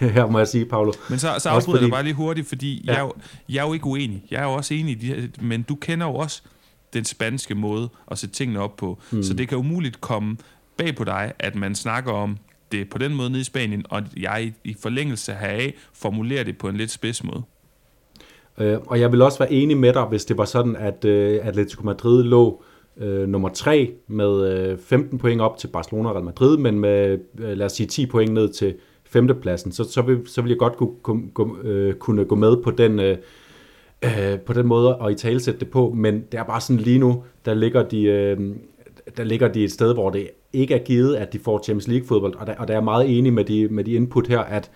her må jeg sige, Paolo. Men så, så afbryder fordi... jeg bare lige hurtigt, fordi ja. jeg, er jo, jeg er jo ikke uenig. Jeg er jo også enig i de her, men du kender jo også den spanske måde at sætte tingene op på, mm. så det kan umuligt komme bag på dig, at man snakker om det på den måde nede i Spanien, og jeg i forlængelse heraf formulerer det på en lidt spids måde. Øh, og jeg vil også være enig med dig, hvis det var sådan, at øh, Atletico Madrid lå øh, nummer tre med øh, femten point op til Barcelona og Real Madrid, men med, øh, lad os sige, ti point ned til femtepladsen, så, så, vil, så vil jeg godt kunne, kunne, kunne, øh, kunne gå med på den, øh, øh, på den måde og i talesætte det på, men det er bare sådan lige nu, der ligger de... Øh, der ligger de et sted, hvor det ikke er givet, at de får Champions League-fodbold, og der, og der er jeg meget enig med de, med de input her, at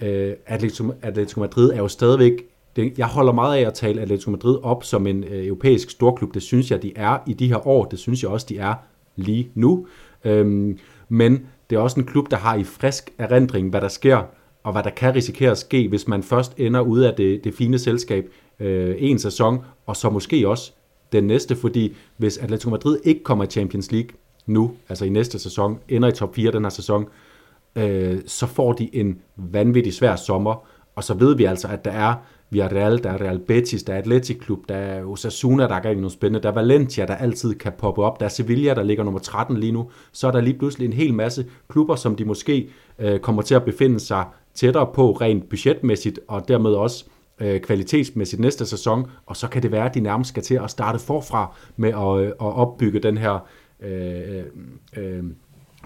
øh, Atletico, Atletico Madrid er jo stadigvæk, det, jeg holder meget af at tale Atletico Madrid op som en øh, europæisk storklub, det synes jeg, de er i de her år, det synes jeg også, de er lige nu, øhm, men det er også en klub, der har i frisk erindring, hvad der sker, og hvad der kan risikere at ske, hvis man først ender ude af det, det fine selskab øh, en sæson, og så måske også den næste, fordi hvis Atletico Madrid ikke kommer i Champions League nu, altså i næste sæson, ender i top fire den her sæson, øh, så får de en vanvittig svær sommer, Og så ved vi altså, at der er Villarreal, der er Real Betis, der er Atletico Klub, der er Osasuna, der er ikke noget spændende, der er Valencia, der altid kan poppe op, der er Sevilla, der ligger nummer tretten lige nu, så er der lige pludselig en hel masse klubber, som de måske øh, kommer til at befinde sig tættere på rent budgetmæssigt, og dermed også øh, kvalitetsmæssigt næste sæson, og så kan det være, at de nærmest skal til at starte forfra med at, øh, at opbygge den her øh, øh,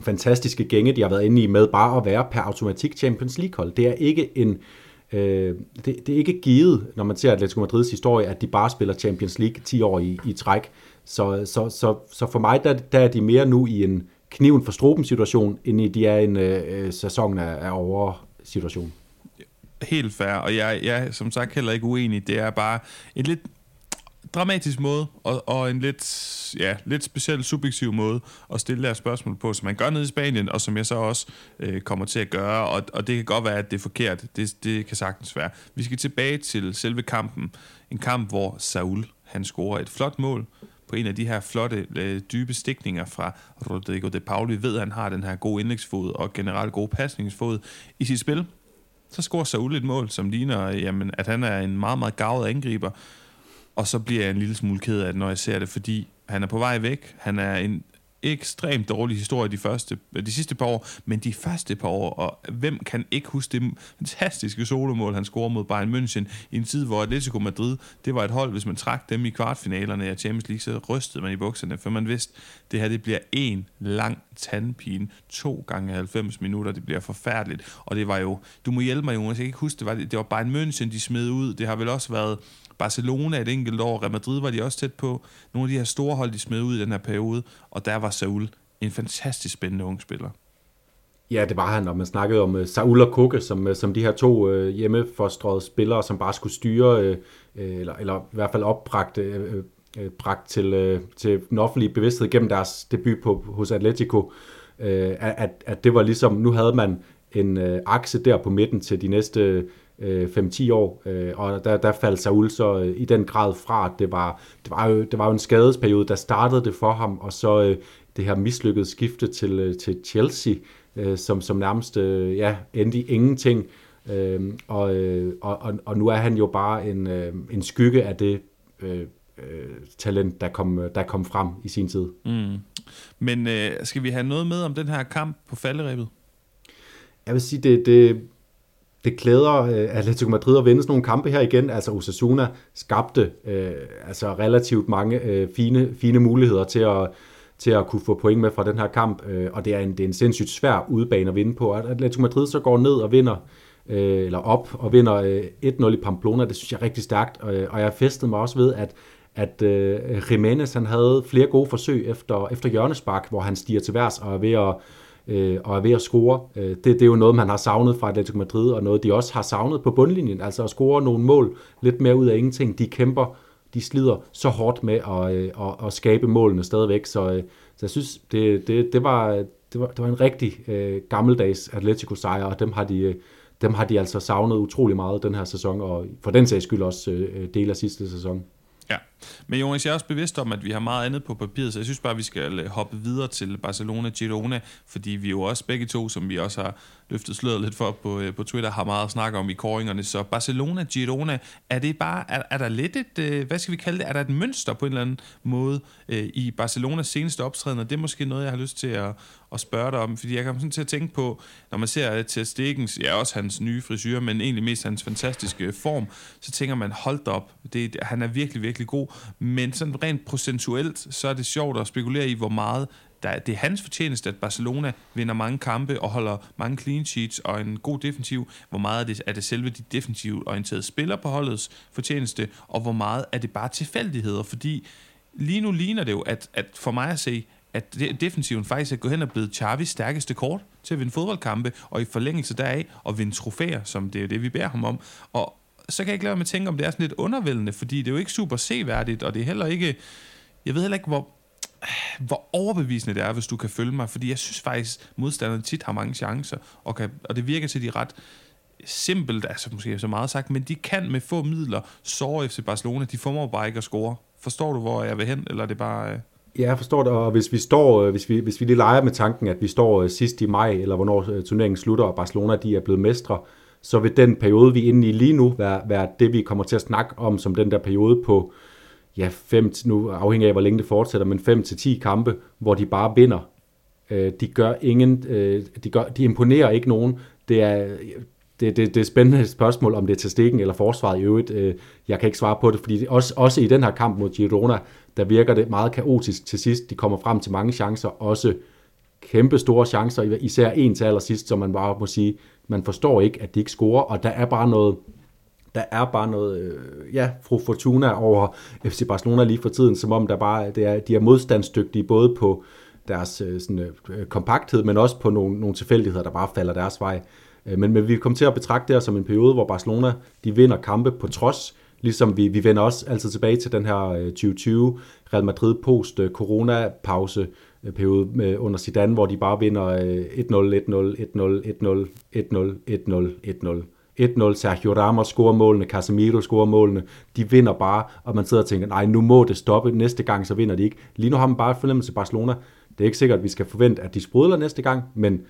fantastiske gænge, de har været inde i med bare at være per automatik Champions League-hold. Det er ikke en Øh, det, det er ikke givet, når man ser Atletico Madrids historie, at de bare spiller Champions League ti år i, i træk. Så, så, så, så for mig, der, der er de mere nu i en kniven for struben situation, end i de er en øh, sæson af, af over situation. Helt fair, og jeg, jeg er som sagt heller ikke uenig. Det er bare en lidt dramatisk måde, og, og en lidt, ja, lidt speciel, subjektiv måde at stille deres spørgsmål på, som man gør nede i Spanien, og som jeg så også øh, kommer til at gøre, og, og det kan godt være, at det er forkert. Det, det kan sagtens være. Vi skal tilbage til selve kampen. En kamp, hvor Saúl, han scorer et flot mål på en af de her flotte, øh, dybe stikninger fra Rodrigo de Paul. Vi ved, at han har den her gode indlægsfod og generelt gode pasningsfod i sit spil. Så scorer Saúl et mål, som ligner, jamen, at han er en meget, meget garvet angriber. Og så bliver jeg en lille smule ked af det, når jeg ser det, fordi han er på vej væk. Han er en ekstremt dårlig historie de, første, de sidste par år, men de første par år, og hvem kan ikke huske det fantastiske solomål, han scorer mod Bayern München i en tid, hvor Atletico Madrid, det var et hold, hvis man trak dem i kvartfinalerne af Champions League, så rystede man i bukserne, for man vidste, det her det bliver en lang tandpine, to gange halvfems minutter, det bliver forfærdeligt, og det var jo, du må hjælpe mig, Jonas, jeg kan ikke huske, det var, det var Bayern München, de smed ud, det har vel også været Barcelona et enkelt år, Real Madrid var de også tæt på. Nogle af de her store hold, de smed ud i den her periode, og der var Saúl en fantastisk spændende ung spiller. Ja, det var han, og man snakkede om uh, Saúl og Koke, som, uh, som de her to uh, hjemmeforstrøde spillere, som bare skulle styre, uh, eller, eller i hvert fald opbragt uh, uh, bragt til, uh, til den offentlige bevidsthed gennem deres debut på, hos Atletico, uh, at, at det var ligesom, nu havde man en uh, akse der på midten til de næste uh, fem til ti år, og der, der faldt Saúl så i den grad fra, at det var, det var, jo, det var jo en skadesperiode, der startede det for ham, og så det her mislykkede skifte til, til Chelsea, som, som nærmest ja, endte i ingenting, og, og, og nu er han jo bare en, en skygge af det øh, talent, der kom, der kom frem i sin tid. Mm. Men øh, skal vi have noget med om den her kamp på falderebet? Jeg vil sige, det... det Det klæder øh, Atletico Madrid at vinde sådan nogle kampe her igen. Altså Osasuna skabte øh, altså relativt mange øh, fine, fine muligheder til at, til at kunne få point med fra den her kamp. Øh, og det er, en, det er en sindssygt svær udebane at vinde på. At Atletico Madrid så går ned og vinder, øh, eller op og vinder øh, et nul i Pamplona, det synes jeg er rigtig stærkt. Og, og jeg festede mig også ved, at, at øh, Jiménez han havde flere gode forsøg efter, efter hjørnespark, hvor han stiger til værs og er ved at... og er ved at score. Det, det er jo noget, man har savnet fra Atletico Madrid, og noget, de også har savnet på bundlinjen, altså at score nogle mål lidt mere ud af ingenting. De kæmper, de slider så hårdt med at, at, at skabe målene stadigvæk, så, så jeg synes, det, det, det, var, det, var, det var en rigtig uh, gammeldags Atletico-sejr, og dem har, de, dem har de altså savnet utrolig meget den her sæson, og for den sags skyld også uh, del af sidste sæson. Ja, men Jonas, jeg er også bevidst om, at vi har meget andet på papiret, så jeg synes bare, vi skal hoppe videre til Barcelona-Girona, fordi vi jo også begge to, som vi også har løftet sløret lidt for på, på Twitter, har meget at snakke om i koringerne. Så Barcelona-Girona, er det bare, er, er der lidt et, hvad skal vi kalde det, er der et mønster på en eller anden måde i Barcelonas seneste optræden, og det er måske noget, jeg har lyst til at, at spørge dig om, fordi jeg kommer sådan til at tænke på, når man ser Ter Stegens, ja også hans nye frisyr, men egentlig mest hans fantastiske form, så tænker man, hold da op, det, han er virkelig, virkelig god, men sådan rent procentuelt, så er det sjovt at spekulere i, hvor meget der, det er hans fortjeneste, at Barcelona vinder mange kampe og holder mange clean sheets og en god defensiv. Hvor meget er det, er det selve de defensivt orienterede spillere på holdets fortjeneste, og hvor meget er det bare tilfældigheder? Fordi lige nu ligner det jo, at, at for mig at se, at defensiven faktisk er gået hen og blevet Xavis stærkeste kort til at vinde fodboldkampe, og i forlængelse deraf at vinde trofæer, som det er det, vi bærer ham om. Og så kan jeg ikke lade mig tænke, om det er sådan lidt undervældende, fordi det er jo ikke super seværdigt, og det er heller ikke, jeg ved heller ikke, hvor, hvor overbevisende det er, hvis du kan følge mig, fordi jeg synes faktisk, modstanderne tit har mange chancer, og, kan, og det virker til, de ret simpelt, altså måske så meget sagt, men de kan med få midler såre F C Barcelona, de formår bare ikke at score. Forstår du, hvor jeg vil hen, eller er det bare... Øh... Ja, jeg forstår det, og hvis vi, står, hvis, vi, hvis vi lige leger med tanken, at vi står sidst i maj, eller hvornår turneringen slutter, og Barcelona de er blevet mestre, så vil den periode, vi er inde i lige nu, være, være det, vi kommer til at snakke om som den der periode på, ja, fem, nu afhængig af, hvor længe det fortsætter, men fem til ti kampe, hvor de bare vinder. Øh, de gør ingen, øh, de, gør, de imponerer ikke nogen. Det er, det, det, det er et spændende spørgsmål, om det er til stikken eller forsvaret i øvrigt. Øh, jeg kan ikke svare på det, fordi det, også, også i den her kamp mod Girona, der virker det meget kaotisk til sidst. De kommer frem til mange chancer, også kæmpe store chancer, især en til allersidst, som man bare må sige, man forstår ikke, at de ikke scorer, og der er bare noget, der er bare noget, ja, fru Fortuna over F C Barcelona lige for tiden, som om der bare, det er, de er modstandsdygtige, både på deres sådan, kompakthed, men også på nogle, nogle tilfældigheder, der bare falder deres vej. Men, men vi kommer til at betragte det som en periode, hvor Barcelona, de vinder kampe på trods, ligesom vi, vi vender også altid tilbage til den her tyve tyve Real Madrid post-corona-pause, periode under Zidane, hvor de bare vinder et nul, et nul, et nul, et nul, et nul, et nul, et nul, et nul. Sergio Ramos scorer målene, Casemiro scorer målene, de vinder bare, og man sidder og tænker, nej, nu må det stoppe, næste gang så vinder de ikke. Lige nu har man bare fornemmelse Barcelona, det er ikke sikkert, at vi skal forvente, at de sprudler næste gang, men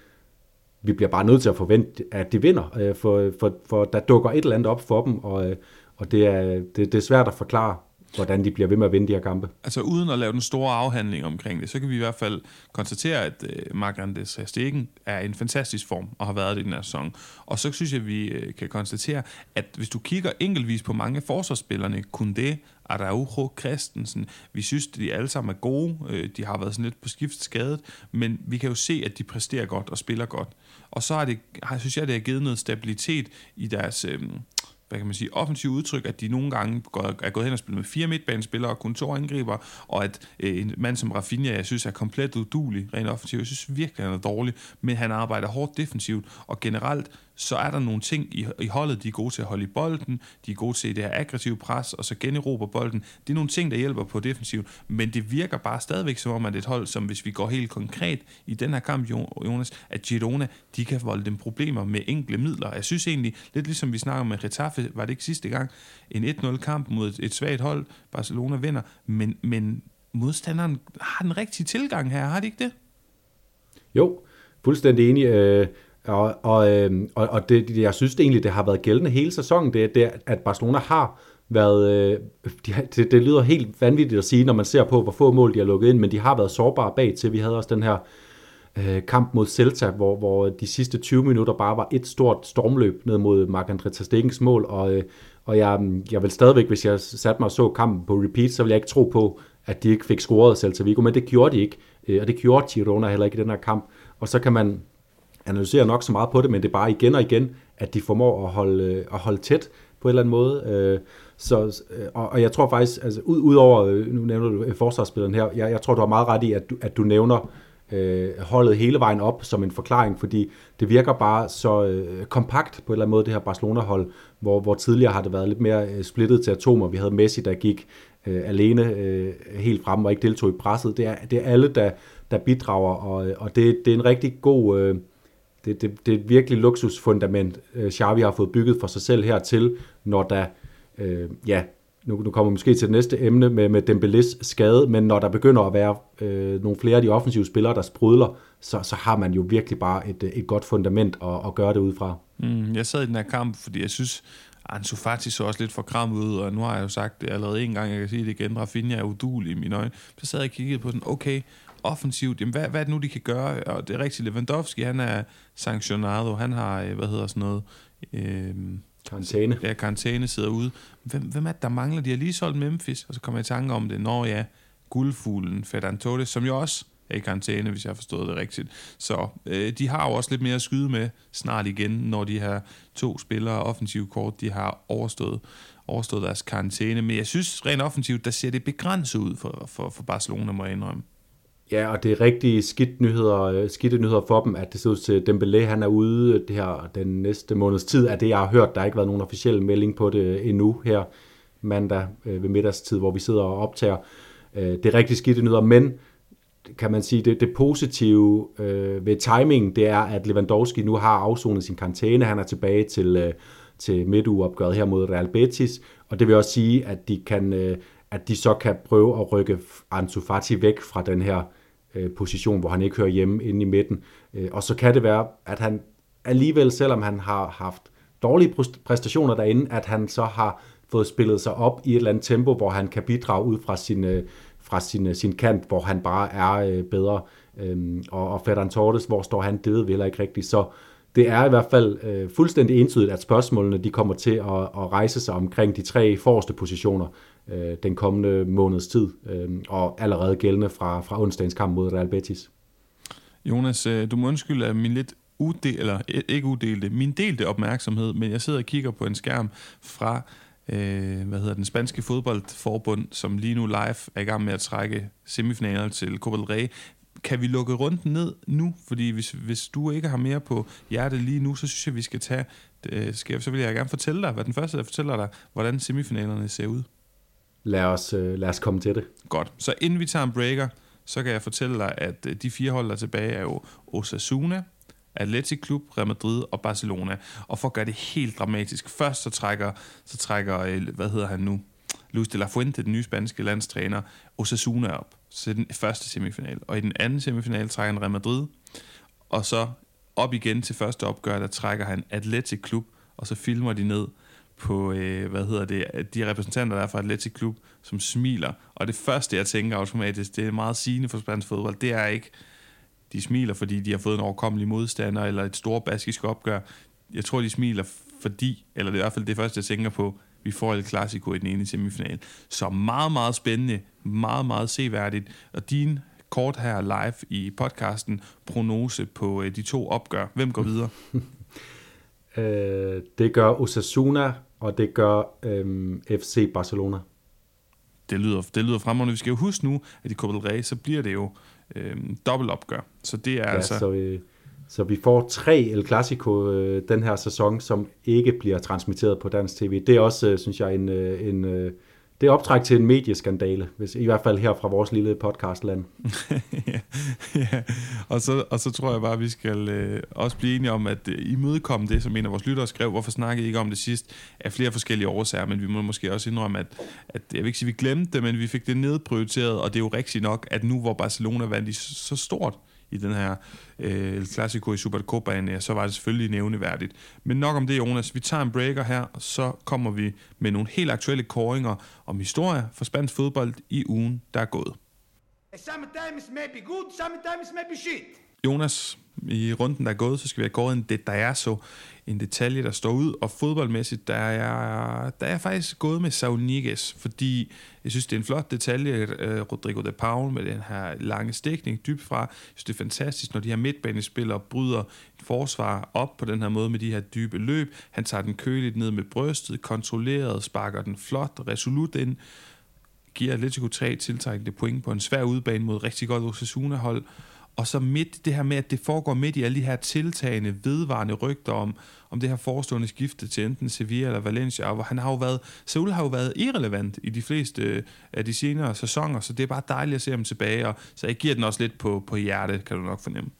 vi bliver bare nødt til at forvente, at de vinder, for, for, for der dukker et eller andet op for dem, og, og det, er, det, det er svært at forklare, hvordan de bliver ved med at vinde de her kampe. Altså uden at lave den store afhandling omkring det, så kan vi i hvert fald konstatere, at Marc-André ter Stegen er i en fantastisk form, og har været det i den her sæson. Og så synes jeg, at vi kan konstatere, at hvis du kigger enkeltvis på mange forsvarsspillerne, Koundé, Araujo, Christensen, vi synes, at de alle sammen er gode, de har været sådan lidt på skift skadet, men vi kan jo se, at de præsterer godt og spiller godt. Og så har det, synes jeg, det har givet noget stabilitet i deres... hvad kan man sige, offensiv udtryk, at de nogle gange er gået hen og spillet med fire midtbanespillere og kun to angriber, og at øh, en mand som Rafinha, jeg synes, er komplet uduelig rent offensivt. Jeg synes virkelig, han er dårlig, men han arbejder hårdt defensivt, og generelt så er der nogle ting i, i holdet, de er gode til at holde i bolden, de er gode til det her aggressive pres, og så generober bolden. Det er nogle ting, der hjælper på defensivt, men det virker bare stadigvæk som om, at et hold, som hvis vi går helt konkret i den her kamp, Jonas, at Girona, de kan volde dem problemer med enkle midler. Jeg synes egentlig, lidt ligesom vi snakker med Getafe, var det ikke sidste gang, en et nul kamp mod et svagt hold, Barcelona vinder, men, men modstanderen har den rigtige tilgang her, har de ikke det? Jo, fuldstændig enig. Øh... Og, og, og, og det, jeg synes det egentlig, det har været gældende hele sæsonen, det er, at Barcelona har været, det, det lyder helt vanvittigt at sige, når man ser på, hvor få mål de har lukket ind, men de har været sårbare bag til. Vi havde også den her øh, kamp mod Celta, hvor, hvor de sidste tyve minutter bare var et stort stormløb ned mod Marc-André ter Stegens mål, og, øh, og jeg, jeg vil stadigvæk, hvis jeg satte mig og så kampen på repeat, så ville jeg ikke tro på, at de ikke fik scoret Celta Vigo, men det gjorde de ikke, og det gjorde Girona heller ikke i den her kamp, og så kan man analyserer nok så meget på det, men det er bare igen og igen, at de formår at holde, at holde tæt på en eller anden måde. Så, og jeg tror faktisk, altså ud, ud over, nu nævner du forsvarsspilleren her, jeg, jeg tror, du har meget ret i, at du, at du nævner øh, holdet hele vejen op som en forklaring, fordi det virker bare så øh, kompakt på en eller anden måde, det her Barcelona-hold, hvor, hvor tidligere har det været lidt mere splittet til atomer. Vi havde Messi, der gik øh, alene øh, helt frem og ikke deltog i presset. Det er, det er alle, der, der bidrager, og, og det, det er en rigtig god... Øh, Det, det, det er et virkelig luksusfundament, Xavi har fået bygget for sig selv hertil, når der, øh, ja, nu, nu kommer vi måske til det næste emne med, med Dembélés skade, men når der begynder at være øh, nogle flere af de offensive spillere, der sprudler, så, så har man jo virkelig bare et, et godt fundament at, at gøre det ud fra. Mm, jeg sad i den her kamp, fordi jeg synes, Ansu Fati så også lidt for kram ud, og nu har jeg jo sagt det allerede en gang, jeg kan sige det igen, Rafinha er uduelig i mine øjne. Så sad jeg og kiggede på sådan, okay, offensivt, jamen hvad, hvad er det nu, de kan gøre? Og det er rigtigt, Lewandowski, han er sanktionado, han har, hvad hedder sådan noget... Øh, karantæne. Ja, karantæne sidder ude. Hvem, hvem er det, der mangler? De har lige solgt Memphis, og så kommer jeg i tanke om det. Nå ja, guldfuglen, Ferran Torres, som jo også er i karantæne, hvis jeg har forstået det rigtigt. Så øh, de har jo også lidt mere at skyde med snart igen, når de her to spillere offensivt kort, de har overstået. overstået deres karantæne. Men jeg synes, rent offensivt, der ser det begrænset ud for, for, for Barcelona, må jeg indrømme. Ja, og det er rigtig skidt nyheder, skidte nyheder for dem, at det ser ud til Dembélé, han er ude det her, den næste måneds tid, af det, jeg har hørt. Der har ikke været nogen officiel melding på det endnu her mandag ved middagstid, hvor vi sidder og optager. Det er rigtig skidte nyheder, men kan man sige, det, det positive ved timing, det er, at Lewandowski nu har afsonet sin karantæne. Han er tilbage til, til midtugeopgøret her mod Real Betis, og det vil også sige, at de, kan, at de så kan prøve at rykke Ansu Fati væk fra den her position, hvor han ikke hører hjemme inde i midten. Og så kan det være, at han alligevel, selvom han har haft dårlige præstationer derinde, at han så har fået spillet sig op i et eller andet tempo, hvor han kan bidrage ud fra sin, fra sin, sin kant, hvor han bare er bedre. Og, og Ferran Torres, hvor står han? Det ved vi heller ikke rigtigt. Så det er i hvert fald øh, fuldstændig entydigt, at spørgsmålene de kommer til at, at rejse sig omkring de tre forreste positioner øh, den kommende måneds tid, øh, og allerede gældende fra, fra onsdagens kamp mod Real Betis. Jonas, du må undskylde, at min lidt uddel, eller ikke uddelte, min delte opmærksomhed, men jeg sidder og kigger på en skærm fra øh, hvad hedder den spanske fodboldforbund, som lige nu live er i gang med at trække semifinaler til Copa del Rey. Kan vi lukke runden ned nu? Fordi hvis, hvis du ikke har mere på hjertet lige nu, så synes jeg, vi skal tage... Øh, skal, så vil jeg gerne fortælle dig, hvad den første, der fortæller dig, hvordan semifinalerne ser ud. Lad os, øh, lad os komme til det. Godt. Så inden vi tager en breaker, så kan jeg fortælle dig, at de fire hold, der er tilbage, er jo Osasuna, Atletico Klub, Real Madrid og Barcelona. Og for at gøre det helt dramatisk, først så trækker, så trækker hvad hedder han nu? Luis de la Fuente, den nye spanske landstræner, Osasuna op. Så den første semifinal. Og i den anden semifinal trækker han Real Madrid. Og så op igen til første opgør, der trækker han Atletico Klub. Og så filmer de ned på, øh, hvad hedder det, de repræsentanter, der er fra Atletico Klub, som smiler. Og det første, jeg tænker automatisk, det er meget sigende for spansk fodbold, det er ikke, de smiler, fordi de har fået en overkommelig modstander, eller et stort baskisk opgør. Jeg tror, de smiler, fordi, eller det er i hvert fald det første, jeg tænker på, vi får El Clasico i den ene semifinal. Så meget, meget spændende, meget, meget seværdigt. Og din kort her live i podcasten, prognose på de to opgør. Hvem går videre? øh, det gør Osasuna, og det gør øh, F C Barcelona. Det lyder, det lyder fremragende. Vi skal jo huske nu, at i Copa del Rey, så bliver det jo øh, dobbeltopgør. Så det er ja, altså... Så, øh, så vi får tre El Clasico øh, den her sæson, som ikke bliver transmitteret på dansk tv. Det er også, øh, synes jeg, en... Øh, en øh, det er optræk til en medieskandale, hvis, i hvert fald her fra vores lille podcastland. ja, ja. Og, så, og så tror jeg bare, at vi skal øh, også blive enige om, at øh, imødekomme det, som en af vores lyttere skrev, hvorfor snakkede I ikke om det sidst, af flere forskellige årsager, men vi må måske også indrømme, at, at jeg vil ikke sige, at vi glemte det, men vi fik det nedprioriteret, og det er jo rigtigt nok, at nu hvor Barcelona vandt i så, så stort i den her øh, El Clasico i Supercopaen, så var det selvfølgelig nævneværdigt. Men nok om det, Jonas. Vi tager en breaker her, og så kommer vi med nogle helt aktuelle kåringer om historie for spansk fodbold i ugen, der er gået. Sometimes maybe good, sometimes maybe shit. Jonas, i runden, der er gået, så skal vi have kåret en detallazo, en detalje, der står ud, og fodboldmæssigt, der er, der er jeg faktisk gået med Saúl Ñíguez, fordi jeg synes, det er en flot detalje, Rodrigo de Paul med den her lange stikning dybt fra. Jeg synes, det er fantastisk, når de her midtbanespillere bryder forsvar op på den her måde med de her dybe løb. Han tager den køligt ned med brystet, kontrolleret, sparker den flot, resolut ind, giver Atletico tre tiltrækkende point på en svær udbane mod rigtig godt Osasuna-hold. Og så midt det her med, at det foregår midt i alle de her tiltagende, vedvarende rygter om, om det her forestående skifte til enten Sevilla eller Valencia, hvor han har jo været, Saúl har jo været irrelevant i de fleste af de senere sæsoner, så det er bare dejligt at se ham tilbage, og så jeg giver den også lidt på, på hjertet, kan du nok fornemme.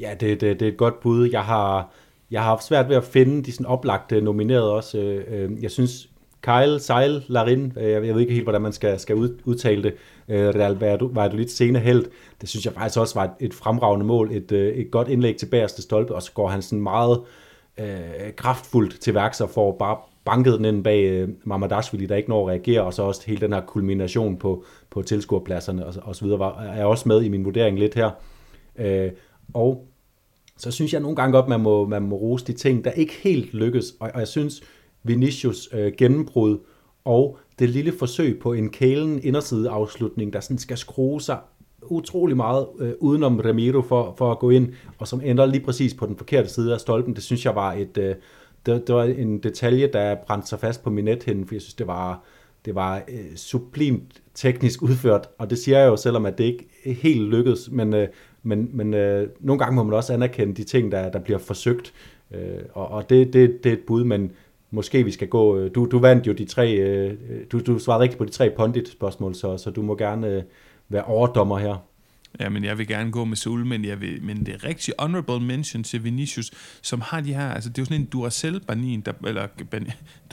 Ja, det, det, det er et godt bud. Jeg har, jeg har haft svært ved at finde de sådan oplagte nominerede også. Jeg synes... Kyle, Sejl, Larin, jeg ved ikke helt, hvordan man skal, skal udtale det, Real Valladolid sene held, det synes jeg faktisk også var et fremragende mål, et, et godt indlæg til bagerste stolpe, og så går han sådan meget øh, kraftfuldt til værks og får bare banket den ind bag øh, Mamardashvili, der ikke når at reagere, og så også hele den her kulmination på, på tilskuerpladserne og, og så videre, var, er også med i min vurdering lidt her. Øh, og så synes jeg nogle gange godt, man må, man må rose de ting, der ikke helt lykkes, og, og jeg synes, Vinicius øh, gennembrud og det lille forsøg på en kælen inderside afslutning, der sådan skal skrue sig utrolig meget øh, udenom Ramiro for, for at gå ind, og som ender lige præcis på den forkerte side af stolpen. Det synes jeg var et øh, det, det var en detalje, der brændte sig fast på min nethinde, for jeg synes, det var, det var øh, sublimt teknisk udført, og det siger jeg jo, selvom at det ikke helt lykkedes, men, øh, men, men øh, nogle gange må man også anerkende de ting, der, der bliver forsøgt, øh, og, og det, det, det er et bud, men måske vi skal gå... Du, du vandt jo de tre... Du, du svarede rigtigt på de tre pundit-spørgsmål, så, så du må gerne være overdommer her. Ja, men jeg vil gerne gå med Sol, men, jeg vil, men det er rigtig honorable mention til Vinicius, som har de her, altså det er jo sådan en Duracell-kanin, der, eller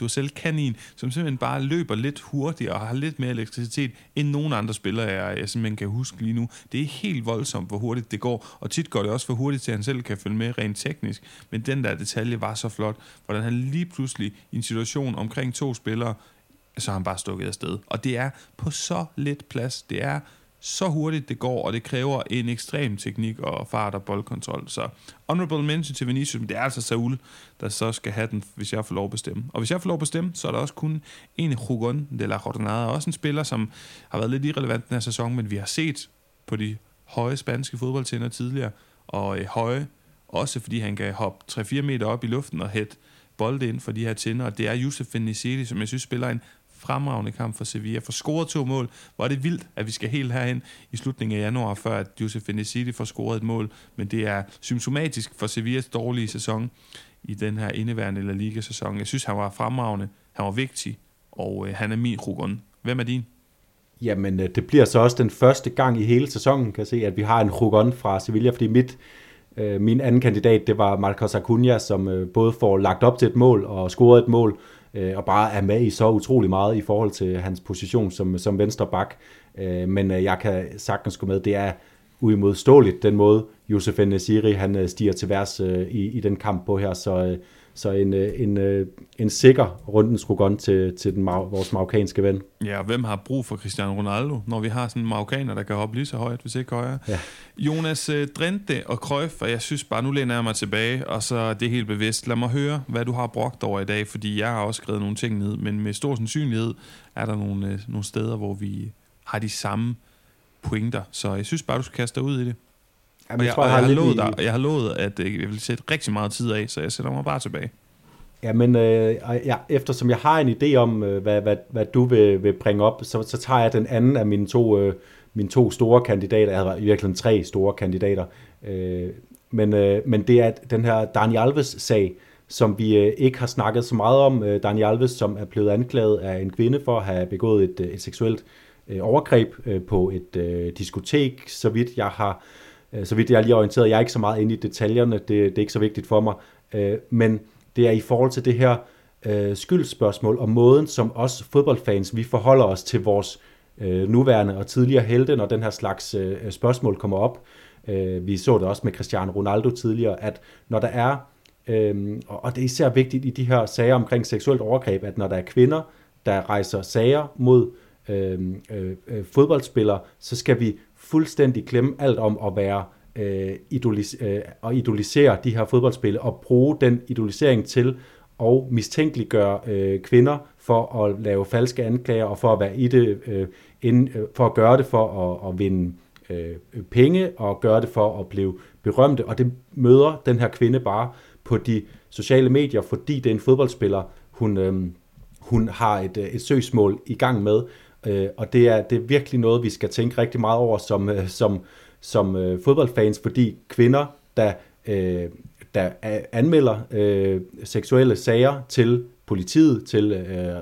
Duracell-kanin, som simpelthen bare løber lidt hurtigere og har lidt mere elektricitet, end nogen andre spillere, jeg, jeg simpelthen kan huske lige nu. Det er helt voldsomt, hvor hurtigt det går, og tit går det også for hurtigt til, at han selv kan følge med rent teknisk, men den der detalje var så flot, hvordan han lige pludselig i en situation omkring to spillere, så har han bare stukket afsted. Og det er på så lidt plads, det er så hurtigt det går, og det kræver en ekstrem teknik og fart og boldkontrol. Så honorable mention til Vinicius, men det er altså Saul, der så skal have den, hvis jeg får lov at bestemme. Og hvis jeg får lov at bestemme, så er der også kun en Jugon de la Jornada, også en spiller, som har været lidt irrelevant den her sæson, men vi har set på de høje spanske fodboldtænder tidligere, og øh, høje, også fordi han kan hoppe tre fire meter op i luften og hætte bolde ind for de her tænder, og det er Youssef Nesiri, som jeg synes spiller en fremragende kamp for Sevilla, for scoret to mål. Hvor er det vildt, at vi skal helt herhen i slutningen af januar, før at Youssef Nesiri får scoret et mål, men det er symptomatisk for Sevillas dårlige sæson i den her indeværende La Liga-sæson. Jeg synes, han var fremragende, han var vigtig, og øh, han er min Rugon. Hvem er din? Jamen, det bliver så også den første gang i hele sæsonen, kan jeg se, at vi har en Rugon fra Sevilla, fordi mit øh, min anden kandidat, det var Marcos Acuna, som øh, både får lagt op til et mål og scoret et mål, og bare er med i så utrolig meget i forhold til hans position som, som venstre bak. Men jeg kan sagtens gå med, det er uimodståeligt, den måde Youssef Nesiri, han stiger til værs i, i den kamp på her. Så, så en, en, en sikker rundens Rugon til, til den, vores marokkanske ven. Ja, hvem har brug for Cristiano Ronaldo, når vi har sådan en marokkaner, der kan hoppe lige så højt, hvis ikke højere? Ja. Jonas Drente og Cruyff, og jeg synes bare, nu læner jeg mig tilbage, og så er det helt bevidst. Lad mig høre, hvad du har brugt over i dag, fordi jeg har også skrevet nogle ting ned, men med stor sandsynlighed er der nogle, nogle steder, hvor vi har de samme pointer, så jeg synes bare, du skal kaste dig ud i det. Jamen, og jeg, tror, jeg, og jeg, har lovet dig, jeg har lovet, at jeg vil sætte rigtig meget tid af, så jeg sætter mig bare tilbage. Jamen, øh, ja, eftersom jeg har en idé om, hvad, hvad, hvad du vil, vil bringe op, så, så tager jeg den anden af mine to, øh, mine to store kandidater. Jeg havde i virkeligheden tre store kandidater. Øh, men, øh, men det er den her Dani Alves-sag, som vi øh, ikke har snakket så meget om. Øh, Dani Alves, som er blevet anklaget af en kvinde for at have begået et, et seksuelt øh, overgreb øh, på et øh, diskotek, så vidt jeg har... Så vidt jeg er lige orienteret, jeg er ikke så meget inde i detaljerne, det, det er ikke så vigtigt for mig, men det er i forhold til det her skyldspørgsmål og måden, som os fodboldfans, vi forholder os til vores nuværende og tidligere helte, når den her slags spørgsmål kommer op. Vi så det også med Cristiano Ronaldo tidligere, at når der er, og det er især vigtigt i de her sager omkring seksuelt overgreb, at når der er kvinder, der rejser sager mod fodboldspillere, så skal vi fuldstændig klemme alt om at være øh, idolis- øh, og idolisere de her fodboldspillere og bruge den idolisering til at mistænkeliggøre øh, kvinder for at lave falske anklager og for at være i det øh, ind, øh, for at gøre det for at, at vinde øh, penge og gøre det for at blive berømte, og det møder den her kvinde bare på de sociale medier, fordi det er en fodboldspiller, hun øh, hun har et et søgsmål i gang med. Og det er, det er virkelig noget, vi skal tænke rigtig meget over som, som, som fodboldfans, fordi kvinder, der, der anmelder seksuelle sager til politiet, til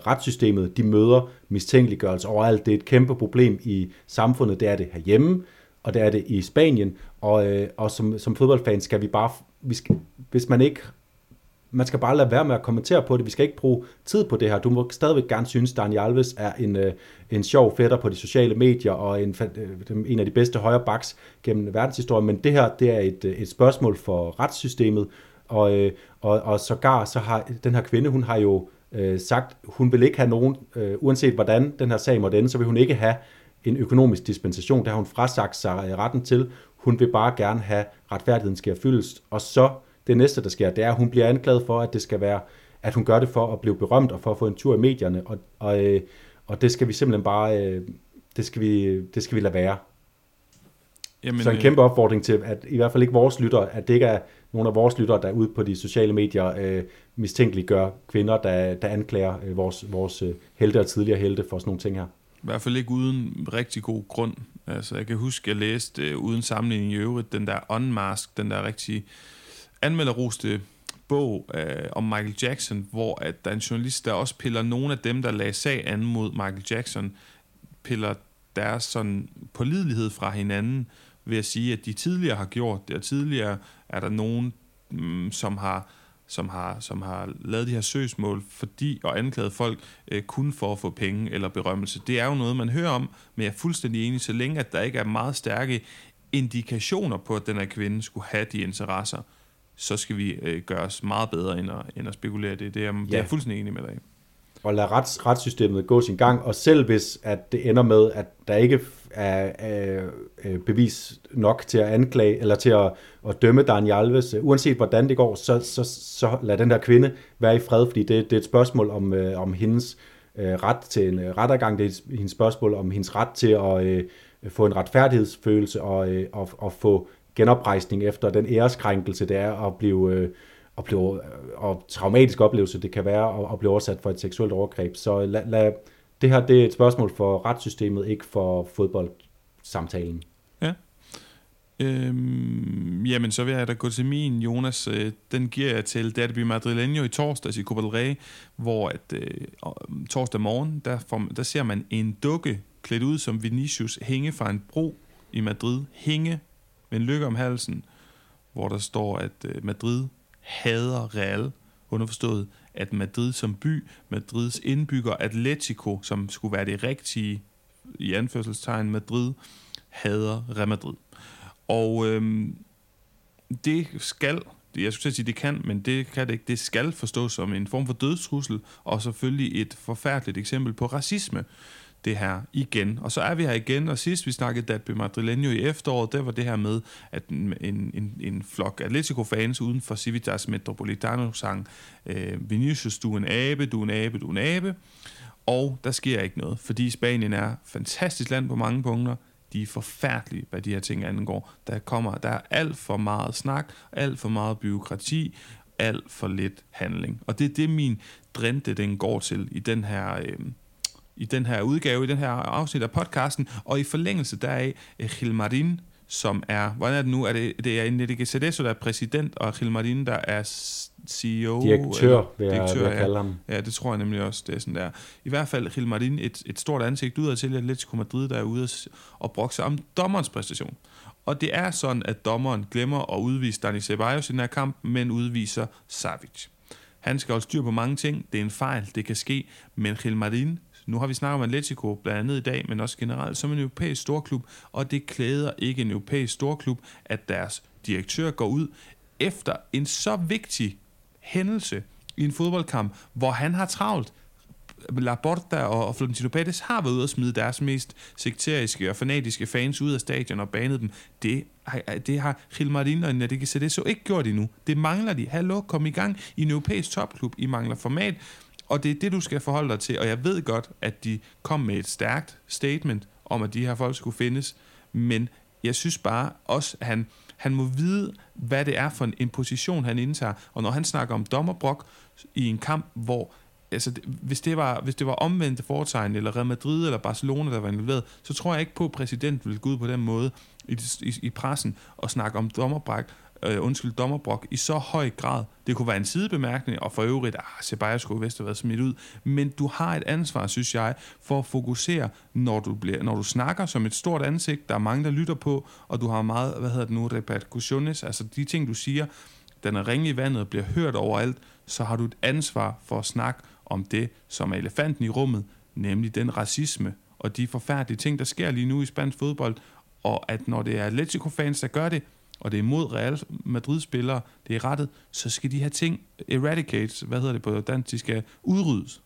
retssystemet, de møder mistænkeliggørelse overalt. Det er et kæmpe problem i samfundet. Det er det herhjemme, og det er det i Spanien. Og, og som, som fodboldfans skal vi bare, vi skal, hvis man ikke... Man skal bare lade være med at kommentere på det. Vi skal ikke bruge tid på det her. Du må stadigvæk gerne synes, Dani Alves er en, en sjov fætter på de sociale medier og en, en af de bedste højre backs gennem verdenshistorien. Men det her, det er et, et spørgsmål for retssystemet. Og, og, og sågar så har den her kvinde, hun har jo øh, sagt, hun vil ikke have nogen, øh, uanset hvordan den her sag måtte ende, så vil hun ikke have en økonomisk dispensation. Det har hun frasagt sig retten til. Hun vil bare gerne have retfærdigheden sker fyldest. Og så det næste, der sker, det er, at hun bliver anklaget for, at det skal være, at hun gør det for at blive berømt og for at få en tur i medierne, og, og, og det skal vi simpelthen bare, det skal vi, det skal vi lade være. Jamen, så en kæmpe opfordring til, at i hvert fald ikke vores lyttere, at det ikke er nogen af vores lyttere, der er ude på de sociale medier, øh, mistænkeliggør kvinder, der, der anklager vores, vores helte og tidligere helte for sådan nogle ting her. I hvert fald ikke uden rigtig god grund. Altså, jeg kan huske, jeg læste øh, uden sammenligning i øvrigt, den der Unmask, den der rigtig... anmelderroste bog øh, om Michael Jackson, hvor at der er en journalist, der også piller nogle af dem, der lagde sag an mod Michael Jackson, piller deres sådan pålidelighed fra hinanden, ved at sige, at de tidligere har gjort det, og tidligere er der nogen, mm, som har... som har, som har lavet de her søgsmål, fordi og anklaget folk øh, kun for at få penge eller berømmelse. Det er jo noget, man hører om, men jeg er fuldstændig enig, så længe at der ikke er meget stærke indikationer på, at den her kvinde skulle have de interesser, så skal vi øh, gøre os meget bedre, end at, end at spekulere det. Det er, ja. Det er jeg fuldstændig enig med dig. Og lade rets, retssystemet gå sin gang, og selv hvis at det ender med, at der ikke er, er, er bevis nok til at anklage, eller til at, at dømme Dani Alves, uanset hvordan det går, så, så, så lad den der kvinde være i fred, fordi det, det er et spørgsmål om, øh, om hendes øh, ret til en øh, rettergang, det er et spørgsmål om hendes ret til at øh, få en retfærdighedsfølelse, og, øh, og, og få genoprejsning efter den æreskrænkelse, det er at blive... Øh, Og, blive, og traumatisk oplevelse, det kan være at blive oversat for et seksuelt overgreb. Så la, la, det her det er et spørgsmål for retssystemet, ikke for fodboldsamtalen. Ja. Øhm, jamen, så vil jeg da gå til min, Jonas. Øh, den giver jeg til Derby Madrileño i torsdags i Copa del Rey, hvor at, øh, torsdag morgen, der, får, der ser man en dukke klædt ud som Vinicius hænge fra en bro i Madrid. Hænge med en lykke om halsen, hvor der står, at øh, Madrid hader Real, underforstået, at Madrid som by, Madrids indbygger, Atletico, som skulle være det rigtige, i anførselstegn, Madrid, hader Real Madrid. Og øhm, det skal, jeg skulle sige, det kan, men det kan det ikke, det skal forstås som en form for dødstrussel, og selvfølgelig et forfærdeligt eksempel på racisme, det her igen. Og så er vi her igen, og sidst vi snakkede Derby Madrileño i efteråret, der var det her med, at en, en, en flok Atletico-fans uden for Civitas Metropolitano sang øh, Vinicius, du en abe, du en abe, du en abe, og der sker ikke noget, fordi Spanien er fantastisk land på mange punkter, de er forfærdelige, hvad de her ting angår. Der kommer, der er alt for meget snak, alt for meget byråkrati, alt for lidt handling. Og det er det, min drinte, den går til i den her... Øh, i den her udgave, i den her afsnit af podcasten, og i forlængelse deraf, Gil Marín, som er, hvordan er det nu, er det, det er Enrique Cerezo, der er præsident, og Gil Marín, der er C E O, direktør, vil jeg, direktør, vil jeg kalde ham. Ja, det tror jeg nemlig også, det er sådan der. I hvert fald Gil Marín, et, et stort ansigt udad til Atletico Madrid, der er ude og brokke sig om dommerens præstation. Og det er sådan, at dommeren glemmer at udvise Dani Ceballos i den her kamp, men udviser Savic. Han skal holde styr på mange ting, det er en fejl, det kan ske, men Gil Marín, nu har vi snakket om Atletico blandt andet i dag, men også generelt som en europæisk storklub, og det klæder ikke en europæisk storklub, at deres direktør går ud efter en så vigtig hændelse i en fodboldkamp, hvor han har travlt. Laporta og Florentino Pérez har været ude at smide deres mest sekteriske og fanatiske fans ud af stadion og banede dem. Det, det har Gil Marín og Enrique Cerezo ikke gjort endnu. Det mangler de. Hallo, kom i gang i en europæisk topklub. I mangler format. Og det er det, du skal forholde dig til, og jeg ved godt, at de kom med et stærkt statement om, at de her folk skulle findes, men jeg synes bare også, at han, han må vide, hvad det er for en, en position, han indtager. Og når han snakker om dommerbrok i en kamp, hvor altså, hvis det var, hvis det var omvendte foretegn, eller Real Madrid eller Barcelona, der var involveret, så tror jeg ikke på, at præsidenten ville gå ud på den måde i, i, i pressen og snakke om dommerbrok. Uh, undskyld, dommerbrok i så høj grad. Det kunne være en sidebemærkning, og for øvrigt, ah, Ceballos skulle vist have været smidt ud, men du har et ansvar, synes jeg, for at fokusere, når du, bliver, når du snakker som et stort ansigt, der er mange, der lytter på, og du har meget, hvad hedder det nu, repercussiones, altså de ting, du siger, den er ringe i vandet og bliver hørt overalt, så har du et ansvar for at snakke om det, som er elefanten i rummet, nemlig den racisme, og de forfærdelige ting, der sker lige nu i spansk fodbold, og at når det er Atletico-fans, der gør det, og det er mod Real Madrid-spillere, det er rettet, så skal de her ting eradicates, hvad hedder det på dansk, de skal udryddes.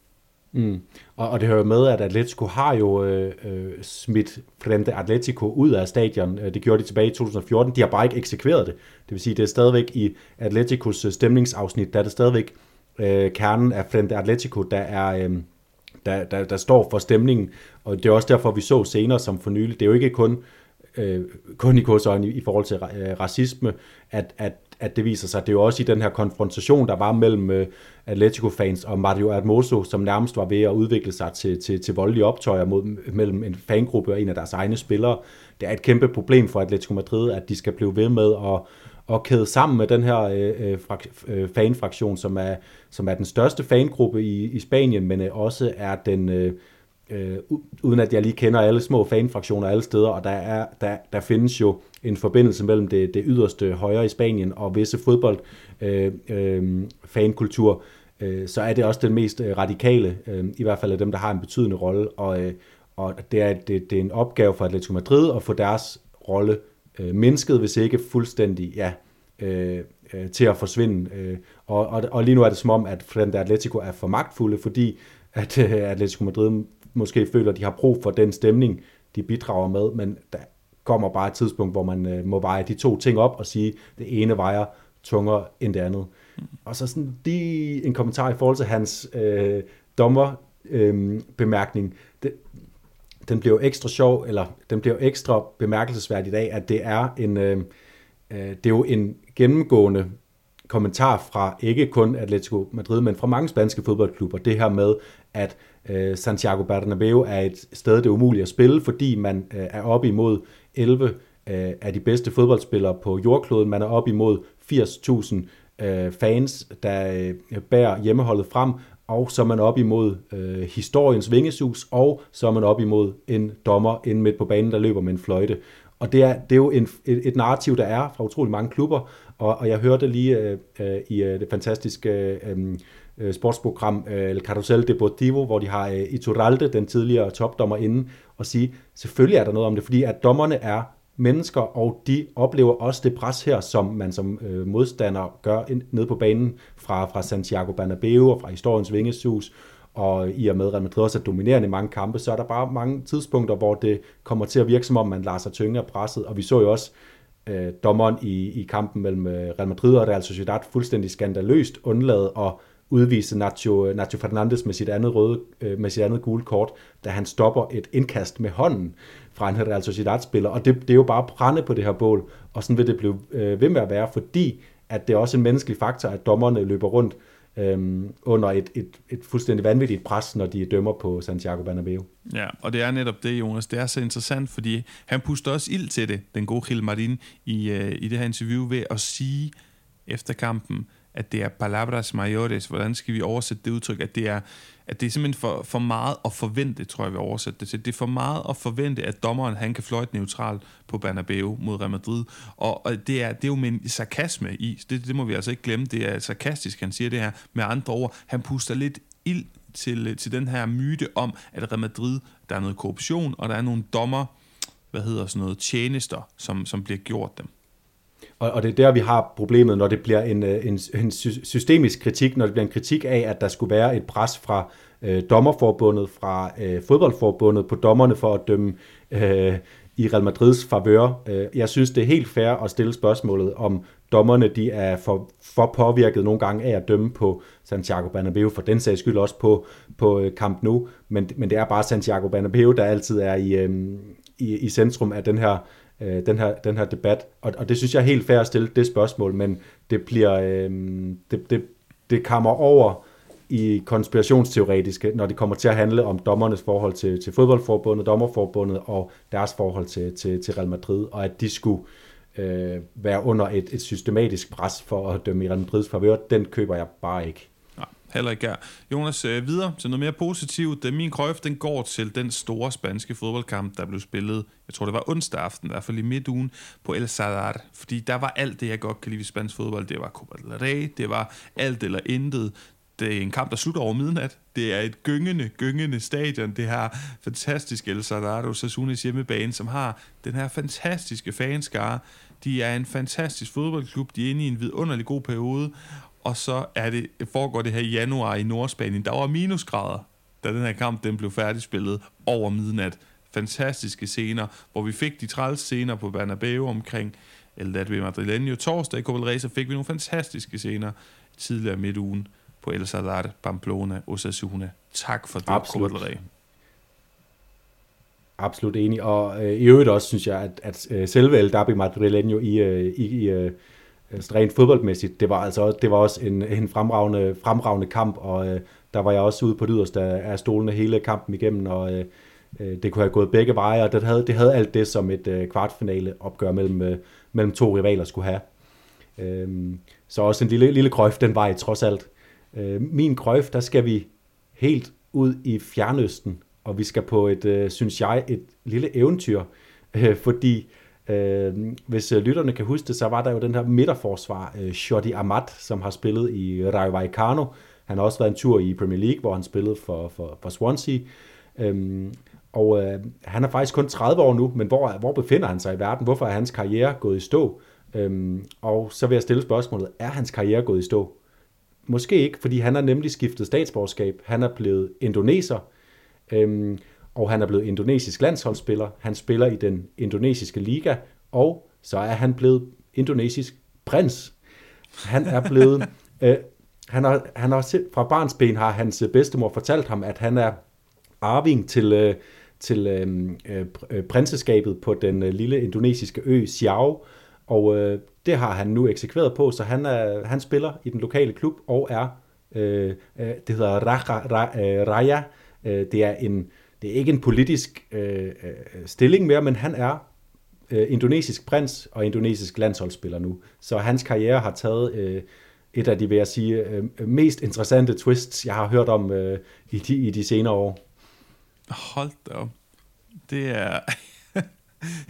Mm. Og, og det hører med, at Atletico har jo øh, øh, smidt Frente Atletico ud af stadion. Det gjorde de tilbage i to tusind og fjorten. De har bare ikke eksekveret det. Det vil sige, det er stadigvæk i Atleticos stemningsafsnit, der er det stadigvæk øh, kernen af Frente Atletico, der er... Øh, der, der, der står for stemningen. Og det er også derfor, vi så senere som for nylig. Det er jo ikke kun... Øh, kun i kursøjne i forhold til øh, racisme, at, at, at det viser sig. Det er jo også i den her konfrontation, der var mellem øh, Atletico-fans og Mario Hermoso, som nærmest var ved at udvikle sig til, til, til voldelige optøjer mod, mellem en fangruppe og en af deres egne spillere. Det er et kæmpe problem for Atletico Madrid, at de skal blive ved med at, at kæde sammen med den her øh, frak- øh, fanfraktion, som er, som er den største fangruppe i, i Spanien, men øh, også er den... Øh, øh, uden at jeg lige kender alle små fanfraktioner alle steder, og der, er, der, der findes jo en forbindelse mellem det, det yderste højre i Spanien og visse fodbold øh, øh, fankultur, øh, så er det også den mest radikale, øh, i hvert fald af dem, der har en betydende rolle, og, øh, og det, er, det, det er en opgave for Atletico Madrid at få deres rolle øh, mindsket, hvis ikke fuldstændig, ja, øh, øh, til at forsvinde. Øh, og, og, og lige nu er det som om, at for den der Atletico er for magtfulde, fordi at øh, Atletico Madrid måske føler, at de har brug for den stemning, de bidrager med, men der kommer bare et tidspunkt, hvor man øh, må veje de to ting op og sige, at det ene vejer tungere end det andet. Mm. Og så sådan lige en kommentar i forhold til hans øh, dommerbemærkning. Øh, den bliver jo ekstra sjov, eller den bliver jo ekstra bemærkelsesværdig i dag, at det er en, øh, det er jo en gennemgående kommentar fra ikke kun Atletico Madrid, men fra mange spanske fodboldklubber, det her med, at øh, Santiago Bernabeu er et sted, det er umuligt at spille, fordi man øh, er op imod elleve øh, af de bedste fodboldspillere på jordkloden, man er op imod firs tusind øh, fans, der øh, bærer hjemmeholdet frem, og så er man op imod øh, historiens vingesus, og så er man op imod en dommer inde midt på banen, der løber med en fløjte. Og det er, det er jo en, et, et narrativ, der er fra utrolig mange klubber, og, og jeg hørte lige øh, øh, i det fantastiske øh, sportsprogram øh, El Carrusel Deportivo, hvor de har øh, Iturralde, den tidligere topdommer, inde, og sige, selvfølgelig er der noget om det, fordi at dommerne er mennesker, og de oplever også det pres her, som man som øh, modstander gør ind, ned på banen fra, fra Santiago Bernabeu og fra historiens vingesus, og i og med Real Madrid også er dominerende i mange kampe, så er der bare mange tidspunkter, hvor det kommer til at virke, som om man lader sig tynge af presset, og vi så jo også øh, dommeren i, i kampen mellem øh, Real Madrid og Real Sociedad fuldstændig skandaløst undlade at udvise Nacho, Nacho Fernandes med sit andet røde, øh, med sit andet gule kort, da han stopper et indkast med hånden fra en Real Sociedad-spiller, og det, det er jo bare brænde på det her bål, og sådan vil det blive øh, ved med at være, fordi at det er også en menneskelig faktor, at dommerne løber rundt Øhm, under et, et, et fuldstændig vanvittigt pres, når de dømmer på Santiago Bernabeu. Ja, og det er netop det, Jonas. Det er så interessant, fordi han puster også ild til det, den gode Gil Marin, i, øh, i det her interview, ved at sige efter kampen, at det er palabras mayores. Hvordan skal vi oversætte det udtryk? At det er, at det er simpelthen for, for meget at forvente, tror jeg, vi oversætter det til. Det er for meget at forvente, at dommeren han kan fløjte neutral på Bernabeu mod Real Madrid. Og, og det, er, det er jo med en sarkasme i. Det, det må vi altså ikke glemme. Det er sarkastisk, han siger det her. Med andre ord, han puster lidt ild til, til den her myte om, at Real Madrid, der er noget korruption, og der er nogle dommer, hvad hedder sådan noget, tjenester, som, som bliver gjort dem. Og det er der, vi har problemet, når det bliver en, en, en systemisk kritik, når det bliver en kritik af, at der skulle være et pres fra øh, dommerforbundet, fra øh, fodboldforbundet på dommerne for at dømme øh, i Real Madrids favør. Jeg synes, det er helt fair at stille spørgsmålet, om dommerne de er for, for påvirket nogle gange af at dømme på Santiago Bernabeu, for den sags skyld også på, på Camp Nou, men, men det er bare Santiago Bernabeu, der altid er i, øh, i, i centrum af den her Den her, den her debat, og, og det synes jeg er helt fair at stille det spørgsmål, men det bliver øh, det, det, det kommer over i konspirationsteoretiske, når det kommer til at handle om dommernes forhold til, til fodboldforbundet, dommerforbundet og deres forhold til, til, til Real Madrid, og at de skulle øh, være under et, et systematisk pres for at dømme i Real Madrids favør, den køber jeg bare ikke. Heller ikke er. Jonas, videre til noget mere positivt. Min krøft, den går til den store spanske fodboldkamp, der blev spillet, jeg tror det var onsdag aften, i hvert fald i midtugen, på El Sadar. Fordi der var alt det, jeg godt kan lide ved spansk fodbold. Det var Copa del Rey, det var alt eller intet. Det er en kamp, der slutter over midnat. Det er et gyngende, gyngende stadion. Det her fantastiske El Sadar, Osasunas hjemmebane, som har den her fantastiske fanskare. De er en fantastisk fodboldklub. De er inde i en vidunderlig god periode. Og så er det, foregår det her i januar i Nordspanien. Der var minusgrader, da den her kamp den blev færdigspillet over midnat. Fantastiske scener, hvor vi fik de tredive scener på Bernabeu omkring El Derbi Madrileño. Torsdag i Copa del Rey, så fik vi nogle fantastiske scener tidligere midtugen på El Sadar, Pamplona, Osasuna. Tak for det, Copa del Rey. Absolut enig, og øh, i øvrigt også synes jeg, at, at, at selve El Derbi Madrileño i... Øh, i øh, rent fodboldmæssigt, det var altså det var også en, en fremragende, fremragende kamp, og øh, der var jeg også ude på det yderste af stolene hele kampen igennem, og øh, det kunne have gået begge veje, og det havde, det havde alt det, som et øh, kvartfinale opgør mellem, øh, mellem to rivaler skulle have. Øh, så også en lille, lille krøjf den vej, trods alt. Øh, min krøjf, der skal vi helt ud i Fjernøsten og vi skal på et, øh, synes jeg, et lille eventyr, øh, fordi øh, hvis lytterne kan huske det, så var der jo den her midterforsvar, øh, Jordi Amat, som har spillet i Rayo Vallecano. Han har også været en tur i Premier League, hvor han spillede for, for, for Swansea. Øhm, og øh, han er faktisk kun tredive år nu, men hvor, hvor befinder han sig i verden? Hvorfor er hans karriere gået i stå? Øhm, og så vil jeg stille spørgsmålet, er hans karriere gået i stå? Måske ikke, fordi han har nemlig skiftet statsborgerskab. Han er blevet indoneser, øhm, og han er blevet indonesisk landsholdsspiller. Han spiller i den indonesiske liga, og så er han blevet indonesisk prins. Han er blevet... Øh, Han har, han har fra barnsben har hans bedstemor fortalt ham, at han er arving til, til øh, øh, prinseskabet på den lille indonesiske ø Siau, og øh, det har han nu eksekveret på, så han, er, han spiller i den lokale klub og er, øh, øh, det hedder Raya, øh, det, er en, det er ikke en politisk øh, stilling mere, men han er øh, indonesisk prins og indonesisk landsholdsspiller nu, så hans karriere har taget... Øh, et af de, vil jeg sige, mest interessante twists, jeg har hørt om øh, i, de, i de senere år. Hold da op. Det er...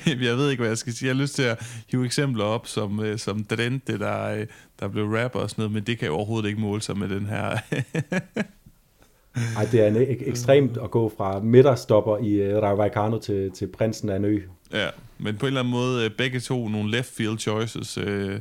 jeg ved ikke, hvad jeg skal sige. Jeg har lyst til at hive eksempler op, som, som Drente, der, der blev rapper og sådan noget, men det kan jo overhovedet ikke måle sig med den her... Ej, det er en, ek, ekstremt at gå fra midterstopper i uh, Rayo Vallecano til, til prinsen af en ø. Ja, men på en eller anden måde, begge to nogle left field choices... Øh,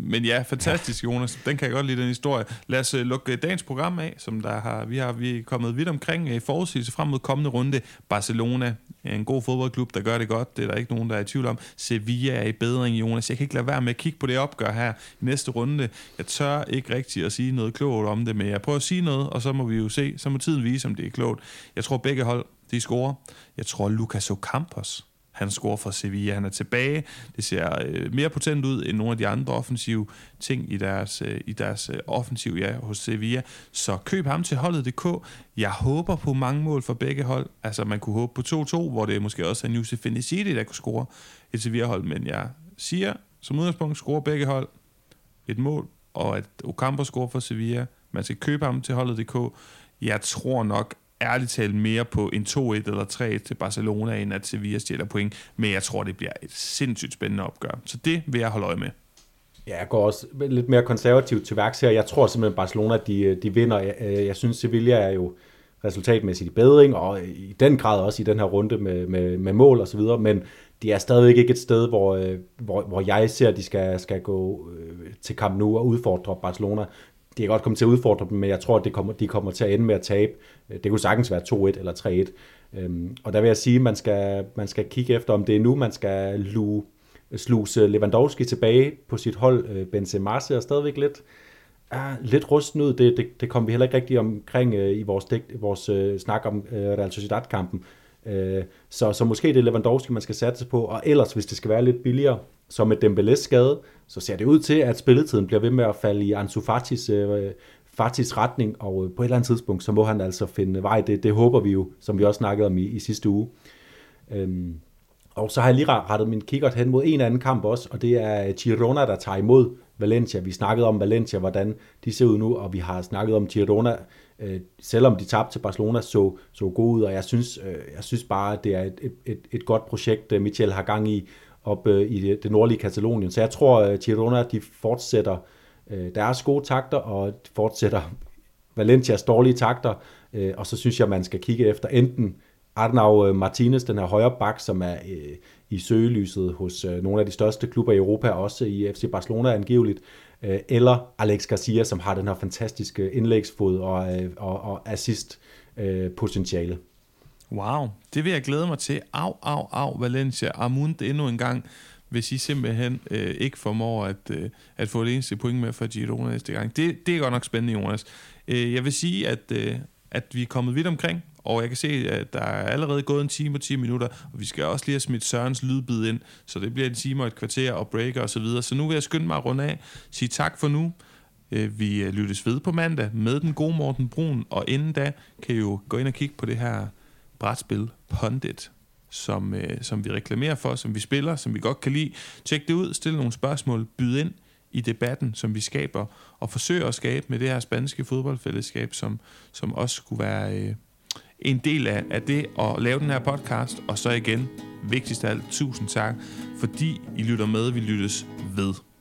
Men ja, fantastisk, Jonas. Den kan jeg godt lide, den historie. Lad os lukke dagens program af, som der har, vi, har, vi er kommet vidt omkring i forudsigelse frem mod kommende runde. Barcelona er en god fodboldklub, der gør det godt. Det er der ikke nogen, der er i tvivl om. Sevilla er i bedring, Jonas. Jeg kan ikke lade være med at kigge på det opgør her i næste runde. Jeg tør ikke rigtigt at sige noget klogt om det, men jeg prøver at sige noget, og så må vi jo se. Så må tiden vise, om det er klogt. Jeg tror, begge hold, de scorer. Jeg tror, Lucas Ocampos... han scorer for Sevilla, han er tilbage. Det ser øh, mere potent ud end nogle af de andre offensive ting i deres, øh, i deres øh, offensiv, ja, hos Sevilla. Så køb ham til holdet punktum d k. Jeg håber på mange mål for begge hold. Altså man kunne håbe på to-to, hvor det måske også er Nussi Fenicidi, der kunne score et Sevilla-hold. Men jeg siger, som udgangspunkt scorer begge hold et mål, og at Ocampo scorer for Sevilla. Man skal købe ham til holdet punktum d k. Jeg tror nok, ærligt talt mere på en to-et eller tre-et til Barcelona, end at Sevilla stjæler point. Men jeg tror, det bliver et sindssygt spændende opgør. Så det vil jeg holde øje med. Ja, jeg går også lidt mere konservativt til værks her. Jeg tror simpelthen, Barcelona de, de vinder. Jeg, jeg synes, Sevilla er jo resultatmæssigt i bedring, og i den grad også i den her runde med, med, med mål og så videre. Men det er stadigvæk ikke et sted, hvor, hvor, hvor jeg ser, at de skal, skal gå til Camp Nou og udfordre Barcelona. De kan godt komme til at udfordre dem, men jeg tror, at de kommer, de kommer til at ende med at tabe. Det kunne sagtens være to-et eller tre-et. Øhm, og der vil jeg sige, at man skal, man skal kigge efter, om det er nu, man skal lue, sluse Lewandowski tilbage på sit hold. Benzema ser stadigvæk lidt, ah, lidt rusten ud. Det, det, det kom vi heller ikke rigtig omkring øh, i vores, dæk, vores øh, snak om øh, Real Sociedad-kampen. Øh, så, så måske det er Lewandowski, man skal satse på. Og ellers, hvis det skal være lidt billigere, så med Dembélés skade, så ser det ud til, at spilletiden bliver ved med at falde i Ansu Fatis, øh, Fatis retning, og øh, på et eller andet tidspunkt, så må han altså finde vej. Det, det håber vi jo, som vi også snakkede om i, i sidste uge. Øhm, og så har jeg lige rettet min kikkert hen mod en anden kamp også, og det er Girona, der tager imod Valencia. Vi snakkede om Valencia, hvordan de ser ud nu, og vi har snakket om Girona, øh, selvom de tabte til Barcelona, så, så god ud, og jeg synes, øh, jeg synes bare, at det er et, et, et, et godt projekt, Michel har gang i, op i det nordlige Katalonien. Så jeg tror, at Girona de fortsætter deres gode takter, og fortsætter Valencias dårlige takter, og så synes jeg, man skal kigge efter enten Arnau Martinez, den her højre bak, som er i søgelyset hos nogle af de største klubber i Europa, også i F C Barcelona angiveligt, eller Alex Garcia, som har den her fantastiske indlægsfod og, og, og assistpotentiale. Wow, det vil jeg glæde mig til. Au, au, au, Valencia. Amunde endnu en gang, hvis I simpelthen øh, ikke formår at, øh, at få det eneste point med for Girona næste gang. Det, det er godt nok spændende, Jonas. Øh, jeg vil sige, at, øh, at vi er kommet vidt omkring, og jeg kan se, at der er allerede gået en time og ti minutter, og vi skal også lige have smidt Sørens lydbid ind, så det bliver en time og et kvarter og breaker osv. Så, så nu vil jeg skynde mig at runde af, sige tak for nu. Vi lyttes ved på mandag med den gode Morten Brun, og inden da kan I jo gå ind og kigge på det her brætspil Pundit, som, øh, som vi reklamerer for, som vi spiller, som vi godt kan lide. Tjek det ud, stille nogle spørgsmål, byd ind i debatten, som vi skaber, og forsøg at skabe med det her spanske fodboldfællesskab, som, som også skulle være øh, en del af, af det at lave den her podcast. Og så igen, vigtigst af alt, tusind tak, fordi I lytter med. Vi lyttes ved.